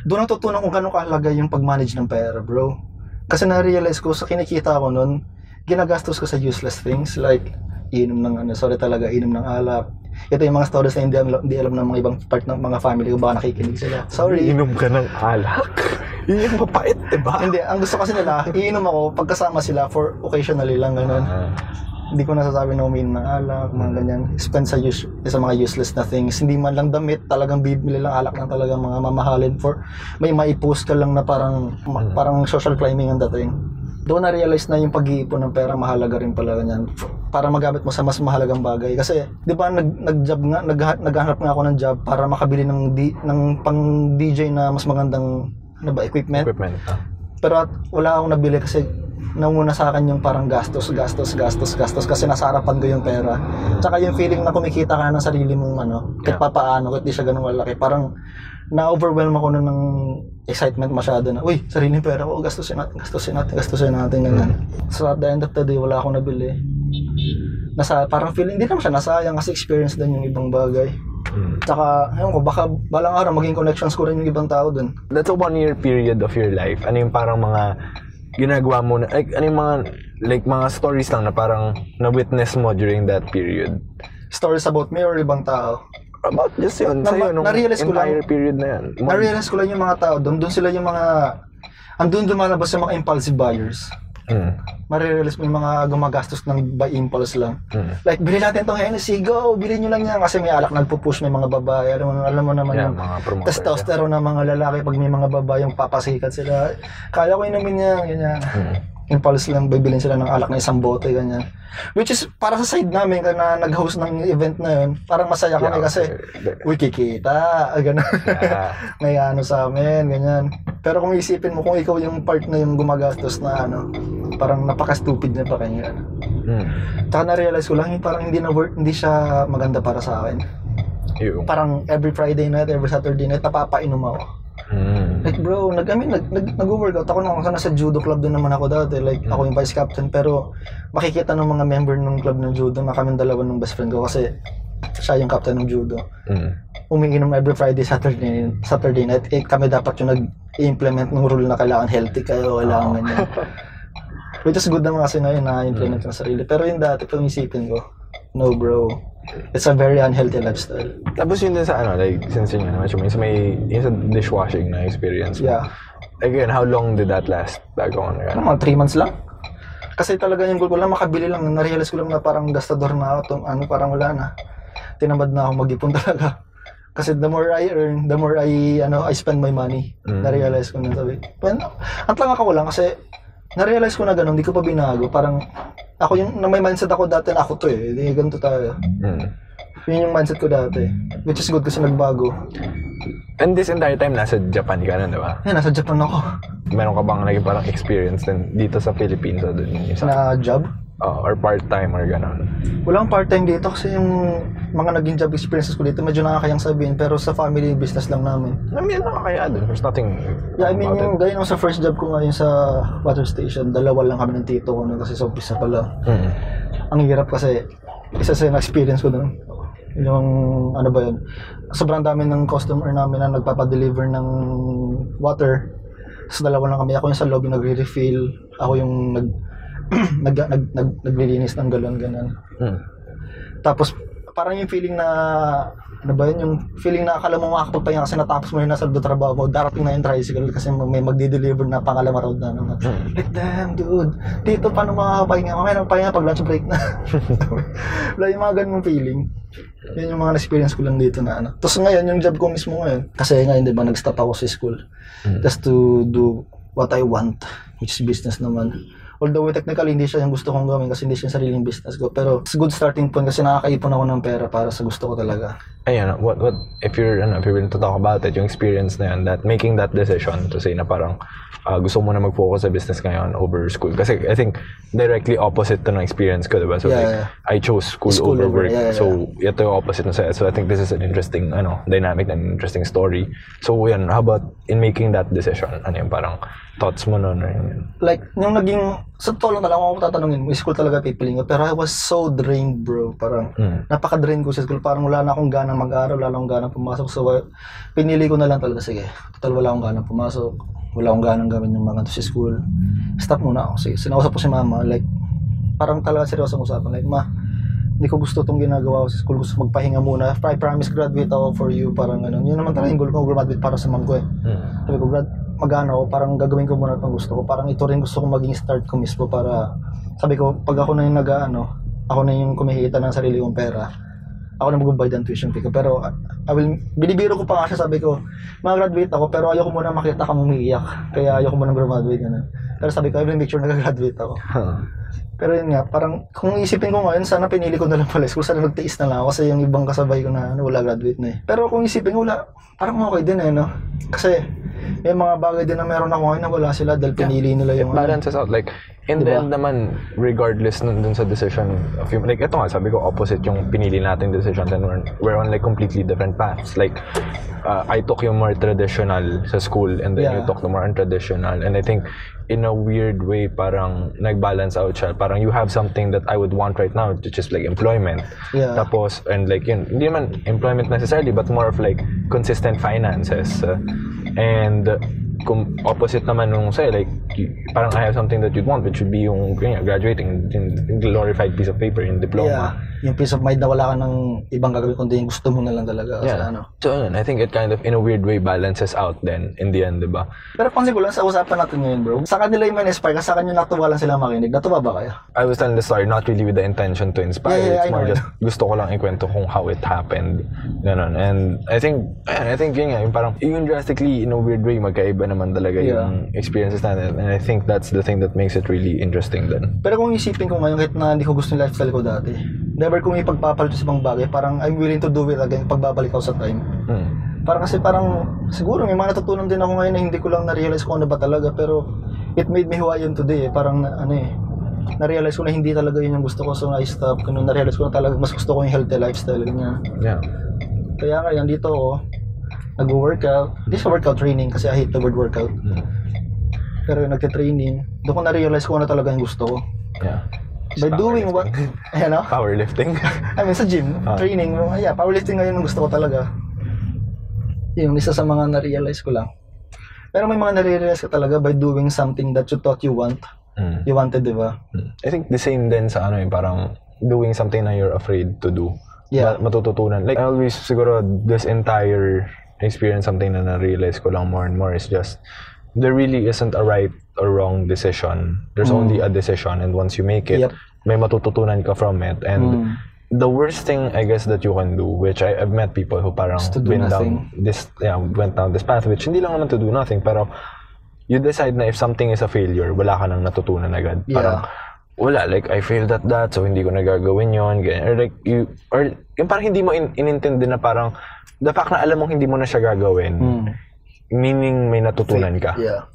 Doon natutunan kung gano'ng kahalaga yung pag-manage ng pera, bro. Kasi na-realize ko, sa kinikita ko nun, ginagastos ko sa useless things like inom ng ano, sorry talaga, inom ng alak. Ito yung mga stories na hindi alam ng mga ibang part ng mga family ko, baka nakikinig sila. Sorry. Inom ka ng alak? Yung mapait, diba? Hindi, ang gusto kasi nila, iinom ako pagkasama sila for occasionally lang, ganun. Hindi ko nasasabi na umiinom ng alak, mga ganyan. Spend sa mga useless na things. Hindi man lang damit, talagang bibili lang alak lang talaga mga mamahalin for may maipost ka lang na parang social climbing ang dating. Doon na-realize na yung pag-iipon ng pera, mahalaga rin pala ganyan. Para magamit mo sa mas mahalagang bagay. Kasi, di ba, naghanap nga ako ng job para makabili ng pang-DJ na mas magandang equipment. Pero wala akong nabili kasi nauna sa akin yung parang gastos kasi nasa harapan ko yung pera. Tsaka yung feeling na kumikita ka ng sarili mong kahit papaano, kahit di siya ganun malaki. Parang na-overwhelm ako nun ng excitement masyado na, uy, sarili yung pera ko, gastusin natin, ganyan. So at the end of the day, wala akong nabili. Parang feeling, hindi naman siya nasayang kasi experience din yung ibang bagay. Tsaka, ayun ko, baka balang araw maging connections ko rin yung ibang tao dun. That's a 1 year period of your life. Ano yung parang mga ginagawa mo na, like, ano yung mga stories lang na parang na-witness mo during that period? Stories about me or ibang tao? About just yun, sa'yo, nung entire period na yan. Na-realize ko lang yung mga tao dun, andun lumalabas yung mga impulsive buyers. Marirealize mo yung mga gumagastos ng by impulse lang. Like, bili natin itong NSC, go! Bili nyo lang yan kasi may alak nagpupush, may mga babae. Alam mo naman yung testosterone ng mga lalaki pag may mga babae yung papasikat sila. Kaya ko inumin yan, ganyan. Impulse lang, bibilin sila ng alak na isang bote, ganyan. Which is, para sa side namin, na nag-host ng event na yun, parang masaya kami kasi, uy, kikita, gano'n. May sa amin, ganyan. Pero kung isipin mo, kung ikaw yung part na yung gumagastos na parang napaka-stupid na pa kanya. Tsaka na-realize ko lang, parang hindi siya maganda para sa akin. Parang every Friday night, every Saturday night, napapainom ako. Like bro, nag-workout ako nasa judo club doon naman ako dati. Like ako yung vice captain pero makikita ng mga member ng club ng judo na kaming dalawa ng best friend ko kasi siya yung captain ng judo. Umiinom every Friday, Saturday night. Eh, kami dapat yung nag-implement ng rule na kailangan healthy kayo, kailangan ganyan. Which is good naman kasi na yun na-implement ng sarili. Pero yung dati pang isipin ko, no bro, it's a very unhealthy lifestyle. Tapos yun din sa since yun naman yun sa dishwashing na experience mo. Yeah. Again, how long did that last? Bago mga 3 months lang. Kasi talaga yung goal ko lang, makabili lang. Na-realize ko lang na parang gastador na ako, parang wala na. Tinamad na ako mag-ipon talaga. Kasi the more I earn, the more I spend my money. Na-realize ko na sabi. Well, ang tanga ko lang kasi na-realize ko na ganun, hindi ko pa binago. Parang ako yung may mindset ako dati na ako to ganito tayo. Yun yung mindset ko dati, which is good kasi nagbago. And this entire time nasa Japan ka na, diba? Yeah, nasa Japan ako. Meron ka bang naging parang experience din dito sa Philippines o doon? Na job? Or part-time or gano'n? Walang part-time dito kasi yung mga naging job experiences ko dito medyo nakakayang sabihin pero sa family business lang namin. Nakakaya din. There's nothing yung gaya sa first job ko ngayon sa water station, 2 lang kami ng tito ko kasi sa umpisa pa lang. Ang hirap kasi isa sa experience ko doon. Yung sobrang dami ng customer namin na nagpapadeliver ng water. So 2 lang kami. Ako yung sa lobby nagre-refill. Ako yung naglilinis ng galon, ganun. Tapos parang yung feeling na yung feeling na akala mo makakapagpahinga kasi natapos mo yung nasa trabaho mo, darating na yung tricycle kasi may magde-deliver na pangalawang round na like damn dude, dito paano makakapahinga, mamaya na pahinga pag lunch break na. Yung mga ganun feeling, yun yung mga experience ko lang dito na Tapos ngayon yung job ko mismo ngayon kasi ngayon diba nag-stop ako sa school just to do what I want, which is business naman. Although technically hindi siya yung gusto kong gawin kasi hindi siya yung sariling business ko, pero it's a good starting point kasi nakakaipon ako ng pera para sa gusto ko talaga. Ayun, what if you're if you're willing to talk about it, yung experience na yun, that making that decision to say na parang gusto mo na mag-focus sa business ngayon over school kasi I think directly opposite to ng experience ko, diba? So I chose school over work. So ito yung opposite na sa'yo. So I think this is an interesting dynamic and interesting story. So yun, how about in making that decision, yung parang thoughts mo noon? Like yung naging sa totoo lang ako tatanungin mo, school talaga pipiling ko, pero I was so drained bro, parang napaka-drained ko sa school, parang wala na akong ganang mag-aral, wala na akong ganang pumasok, so pinili ko na lang talaga, sige, total wala akong ganang pumasok, wala akong ganang gawin yung mga to sa school, stop muna ako, sige, sinausap ko si mama, like parang talaga seryoso ang usapan, like ma, hindi ko gusto itong ginagawa ko sa school, gusto magpahinga muna. I promise graduate ako for you, parang ganun. Yun naman talaga yung goal ko, graduate para sa mom ko eh. Sabi ko, mag-ano ako, parang gagawin ko muna itong gusto ko. Parang ito rin gusto kong maging start ko mismo para, sabi ko, pag ako na yung nag-ano, ako na yung kumihita ng sarili kong pera, ako na mag-bayad ng tuition fee ko. Pero, I will, binibiro ko pa nga siya, sabi ko, mag-graduate ako, pero ayoko muna makita kang umiiyak. Kaya ayoko muna graduate, ganun. Pero sabi ko, I will make sure nag-graduate ako. Pero yun nga, parang kung isipin ko ngayon, sana pinili ko na lang pala school, sana nagtiis na lang ako, kasi yung ibang kasabay ko na ano, wala graduate na eh. Pero kung isipin ko, wala, parang okay din eh, no? Kasi may mga bagay din na meron ako ngayon na wala sila dahil pinili nila yung... It balances out, like, in the end naman, regardless dun sa decision of human, like, eto nga, sabi ko, opposite yung pinili nating decisions and we're on like completely different paths. Like, I took yung more traditional sa school and then you took the more untraditional, and I think in a weird way, parang nag-balance out siya. Parang you have something that I would want right now, which is like employment. Yeah. Tapos, and like yun, hindi naman employment necessarily, but more of like consistent finances. And kung opposite naman nung say, like parang I have something that you'd want, which would be yung graduating, yung glorified piece of paper, yung diploma. Yeah. Yung peace of mind na wala ka ng ibang gagawin kundi yung gusto mo na lang talaga. Yeah. Ano. So yun, I think it kind of in a weird way balances out then in the end, diba? Pero pansin ko lang sa usapan natin ngayon, bro, sa kanila yung ma-inspire, sa kanila natuwa lang sila makinig. Natuwa ba kayo? I was telling the story, not really with the intention to inspire. It's more just gusto ko lang ikwento kung how it happened. Ganun. And I think, ayan, I think yun nga, yung parang even drastically in a weird way, magkaiba naman talaga yung experiences natin. And I think that's the thing that makes it really interesting then. Pero kung isipin ko ngayon, kahit na hindi ko gusto yung lifestyle ko dati, never kung ipagpapalit sa ibang bagay, parang I'm willing to do it again pagbabalik ako sa time. Parang kasi parang siguro may mga natutunan din ako ngayon na hindi ko lang na-realize kung ano ba talaga, pero it made me who I am today eh. Parang ano eh, na-realize ko na hindi talaga yun yung gusto ko, so I stop. Kung na-realize ko na talaga mas gusto ko yung healthy lifestyle niya. Yeah. Kaya ngayon dito ako, nag-workout. Hindi sa workout training kasi I hate the word workout. Pero nagte-training, doon ko na-realize ko na talaga yung gusto ko. Yeah. By doing what, you know? Powerlifting? I mean sa gym, training. Yeah, powerlifting ngayon ang gusto ko talaga. Yung isa sa mga na-realize ko lang. Pero may mga na-realize ka talaga by doing something that you thought you want. You wanted, di ba? I think the same din sa ano eh, parang doing something na you're afraid to do. Yeah. Matututunan. Like, I always, siguro, this entire experience, something na na-realize ko lang more and more is just, there really isn't a right or wrong decision. There's only a decision, and once you make it, may matututunan ka from it. And the worst thing, I guess, that you can do, which I've met people who parang went down this path, which hindi lang naman to do nothing, pero you decide na if something is a failure, wala ka nang natutunan agad. Yeah. Parang, wala, like, I failed at that, so hindi ko nagagawin yun, ganyan. Or like, yung parang hindi mo inintindi na parang, the fact na alam mong hindi mo na siya gagawin, meaning may natutunan ka. Yeah.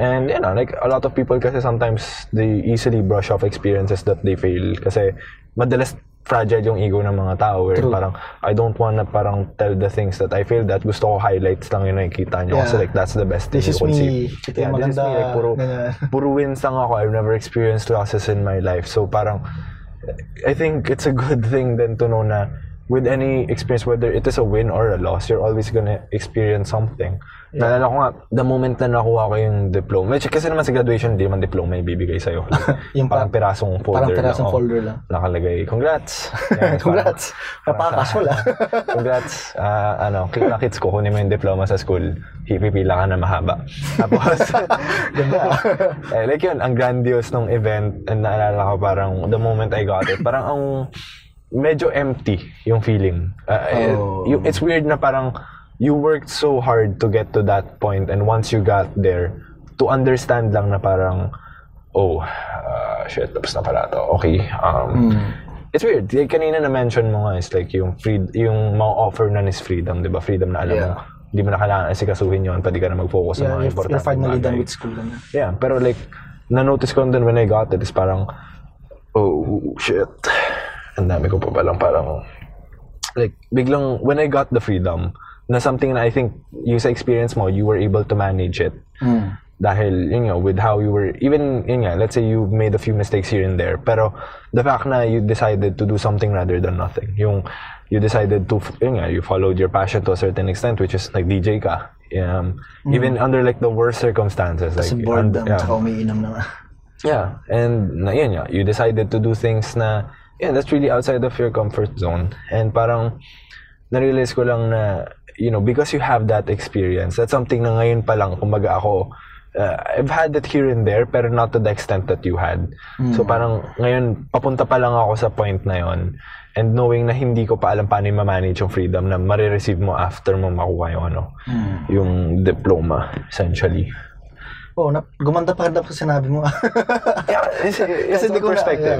And you know, like a lot of people kasi sometimes they easily brush off experiences that they fail kasi madalas fragile yung ego ng mga tao where parang I don't wanna parang tell the things that I failed at, gusto ko highlights lang yun nakikita nyo kasi like that's the best thing you can see. Yeah, this is me, like puro wins lang ako, I've never experienced losses in my life, so parang I think it's a good thing then to know na with any experience, whether it is a win or a loss, you're always gonna experience something. Yeah. Naalala ko nga, the moment na nakuha ko yung diploma, which kasi naman sa graduation, di man diploma yung bibigay sa'yo. Yung parang pirasong folder. Parang pirasong folder lang. Nakalagay, congrats! Yeah, congrats! Kapakasol ah. Congrats! Kits ko, kunin mo yung diploma sa school, hipipila ka na mahaba. Tapos, ganda. Like yun, ang grandiose nung event, and naalala ko parang, the moment I got it, parang ang... medyo empty yung feeling. It's weird na parang you worked so hard to get to that point, and once you got there, to understand lang na parang, shit, tapos na pala to. Okay. It's weird. Like, kanina na-mention mo nga, it's like yung ma-offer na is freedom, di ba? Freedom na alam mo. Hindi mo na kailangan sikasuhin yun, pwede ka na mag-focus sa mga importante. You're finally done with school. Yeah, pero like, na-notice ko din when I got it, is parang, oh, shit. Ang dami ko pa palang parang like biglang when I got the freedom na something na I think you sa experience mo you were able to manage it dahil yun nga with how you were even yun nga let's say you made a few mistakes here and there pero the fact na you decided to do something rather than nothing yung you decided to yun nga you followed your passion to a certain extent which is like DJ ka even under like the worst circumstances like boredom tsaka umiinom na yeah and yun nga you decided to do things na yeah, that's really outside of your comfort zone. And parang na-realize ko lang na, you know, because you have that experience, that's something na ngayon pa lang, kumbaga ako, I've had it here and there, pero not to the extent that you had. Mm. So parang ngayon, papunta pa lang ako sa point na yon. And knowing na hindi ko pa alam paano i-manage yung freedom na marireceive mo after mo makuha yung ano, yung diploma, essentially. Oh, gumanda pa rin sinabi mo. Kasi di ko perspective.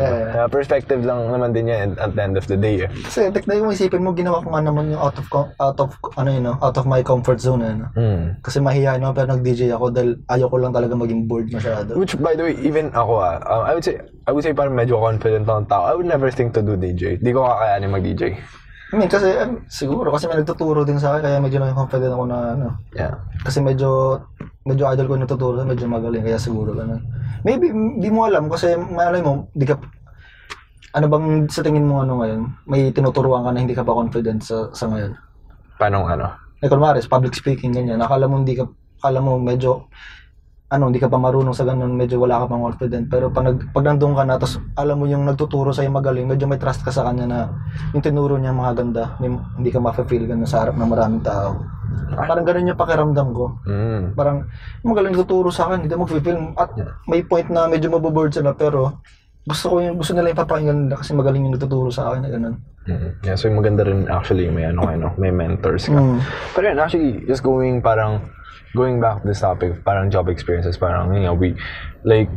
Perspective lang naman din yan at the end of the day. Eh. Kasi teknik mo isipin mo, ginawa ko nga naman yung out of my comfort zone. Eh, no? Kasi mahihayin naman pero nag-DJ ako dahil ayaw ko lang talaga maging bored masyado. Which, by the way, even ako I would say parang medyo confident ng tao. I would never think to do DJ. Di ko kakayanin mag-DJ. I mean, kasi siguro kasi may nagtuturo din sa akin kaya medyo confident ako na ano. Yeah. Kasi medyo idol ko yung nagtuturo, medyo magaling kaya siguro ganun. Maybe di mo alam kasi malay mo di ka ano bang sa tingin mo ano ngayon? May tinuturuan ka na hindi ka pa confident sa ngayon. Paano ano? Kunwari, public speaking ganyan. Akala mo medyo ano, hindi ka pa marunong sa ganun, medyo wala ka pang confident. Pero pag nandoon ka na, tapos alam mo yung nagtuturo sa'yo magaling, medyo may trust ka sa kanya na yung tinuro niya mga ganda, hindi ka ma-feel ganun sa harap ng maraming tao. Parang ganun yung pakiramdam ko. Parang magaling nagtuturo sa akin, hindi mag-feel. At may point na medyo mabobored sila, pero gusto nila ipapakinggan nila kasi magaling yung nagtuturo sa akin na ganun. Yeah, so yung maganda rin actually, may may mentors ka. Pero yun, actually, just going back to this topic, parang job experiences, parang, you know, we, like,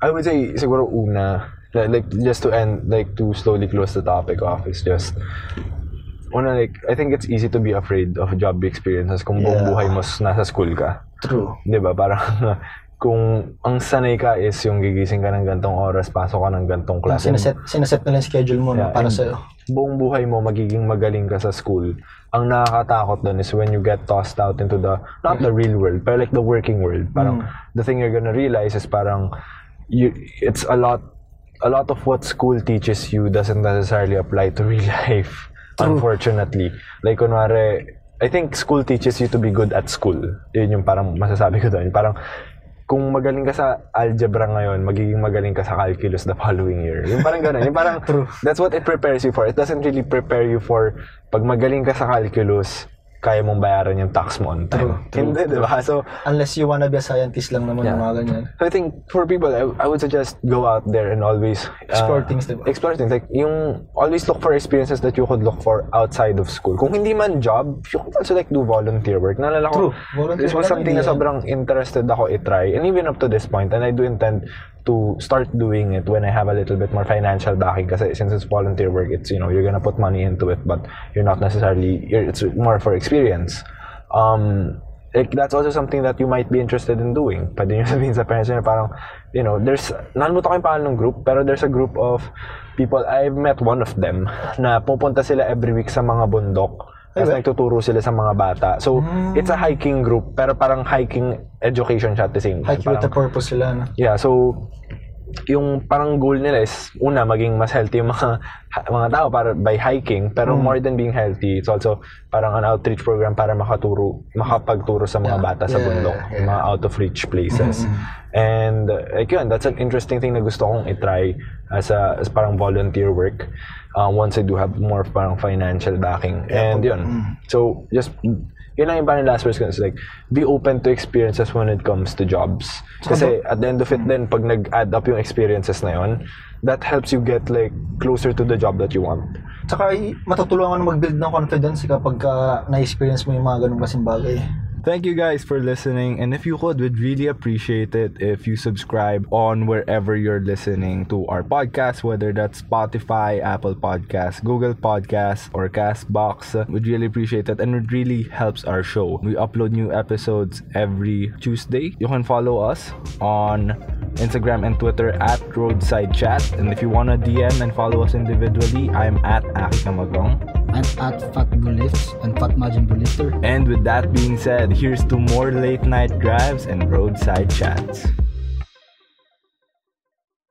I would say, siguro una, like, just to end, like, to slowly close the topic off, is just, una, like, I think it's easy to be afraid of job experiences kung buong buhay mo nasa school ka. True. Diba? Parang, kung ang sanay ka is yung gigising ka ng gantong oras, pasok ka ng gantong class. Sinaset na lang schedule mo na para sa'yo. Buong buhay mo, magiging magaling ka sa school. Ang nakakatakot dun is when you get tossed out into the, not the real world, but like the working world. Parang the thing you're gonna realize is parang, it's a lot of what school teaches you doesn't necessarily apply to real life, unfortunately. Like, kunwari, I think school teaches you to be good at school. Yun yung parang masasabi ko dun. Parang, kung magaling ka sa algebra ngayon, magiging magaling ka sa calculus the following year. Yung parang ganun. Yung parang, that's what it prepares you for. It doesn't really prepare you for, pag magaling ka sa calculus, kaya mong bayaran yung tax mo on time. Hindi, diba? So, unless you wanna be a scientist lang naman yung mga ganyan. So I think, for people, I would suggest go out there and always explore things, diba? Explore things. Like, yung, always look for experiences that you could look for outside of school. Kung hindi man job, you could also like do volunteer work. Naalala ko, this was something na sobrang interested ako i-try. And even up to this point, and I do intend to start doing it when I have a little bit more financial backing, kasi since it's volunteer work, it's, you know, you're gonna put money into it, but you're not necessarily, it's more for experience. Like, that's also something that you might be interested in doing. Pwede nyo sabihin sa parents nyo, parang, you know, there's, nalimutan ko yung pangalan ng group, pero there's a group of people, I've met one of them, na pupunta sila every week sa mga bundok, kasi nagtuturo sila sa mga bata. So, it's a hiking group, pero parang hiking education siya at the same time. Hiking with a purpose sila, no? Yeah, so, yung parang goal nila is, una, maging mas healthy yung mga tao para by hiking, pero more than being healthy, it's also parang an outreach program para makapagturo sa mga bata sa bundok, mga out of reach places. And, like yun, that's an interesting thing na gusto kong itry as parang volunteer work. Once I do have more parang financial backing. And yun. So, just, yun lang yung parang last words ko. It's like, be open to experiences when it comes to jobs. Kasi at the end of it then, pag nag-add up yung experiences na yun, that helps you get like closer to the job that you want. Tsaka, matutulungan mag-build ng confidence kapag na-experience mo yung mga ganung kasing bagay. Thank you guys for listening, and if you could, we'd really appreciate it if you subscribe on wherever you're listening to our podcast, whether that's Spotify, Apple Podcasts, Google Podcasts, or Castbox. We'd really appreciate it, and it really helps our show. We upload new episodes every Tuesday. You can follow us on Instagram and Twitter at Roadside Chat, and if you want to DM and follow us individually, I'm at Aki Kamagong. I'm at Fat Belifts and Fat Majin Belifter. And with that being said, here's to more late night drives and roadside chats.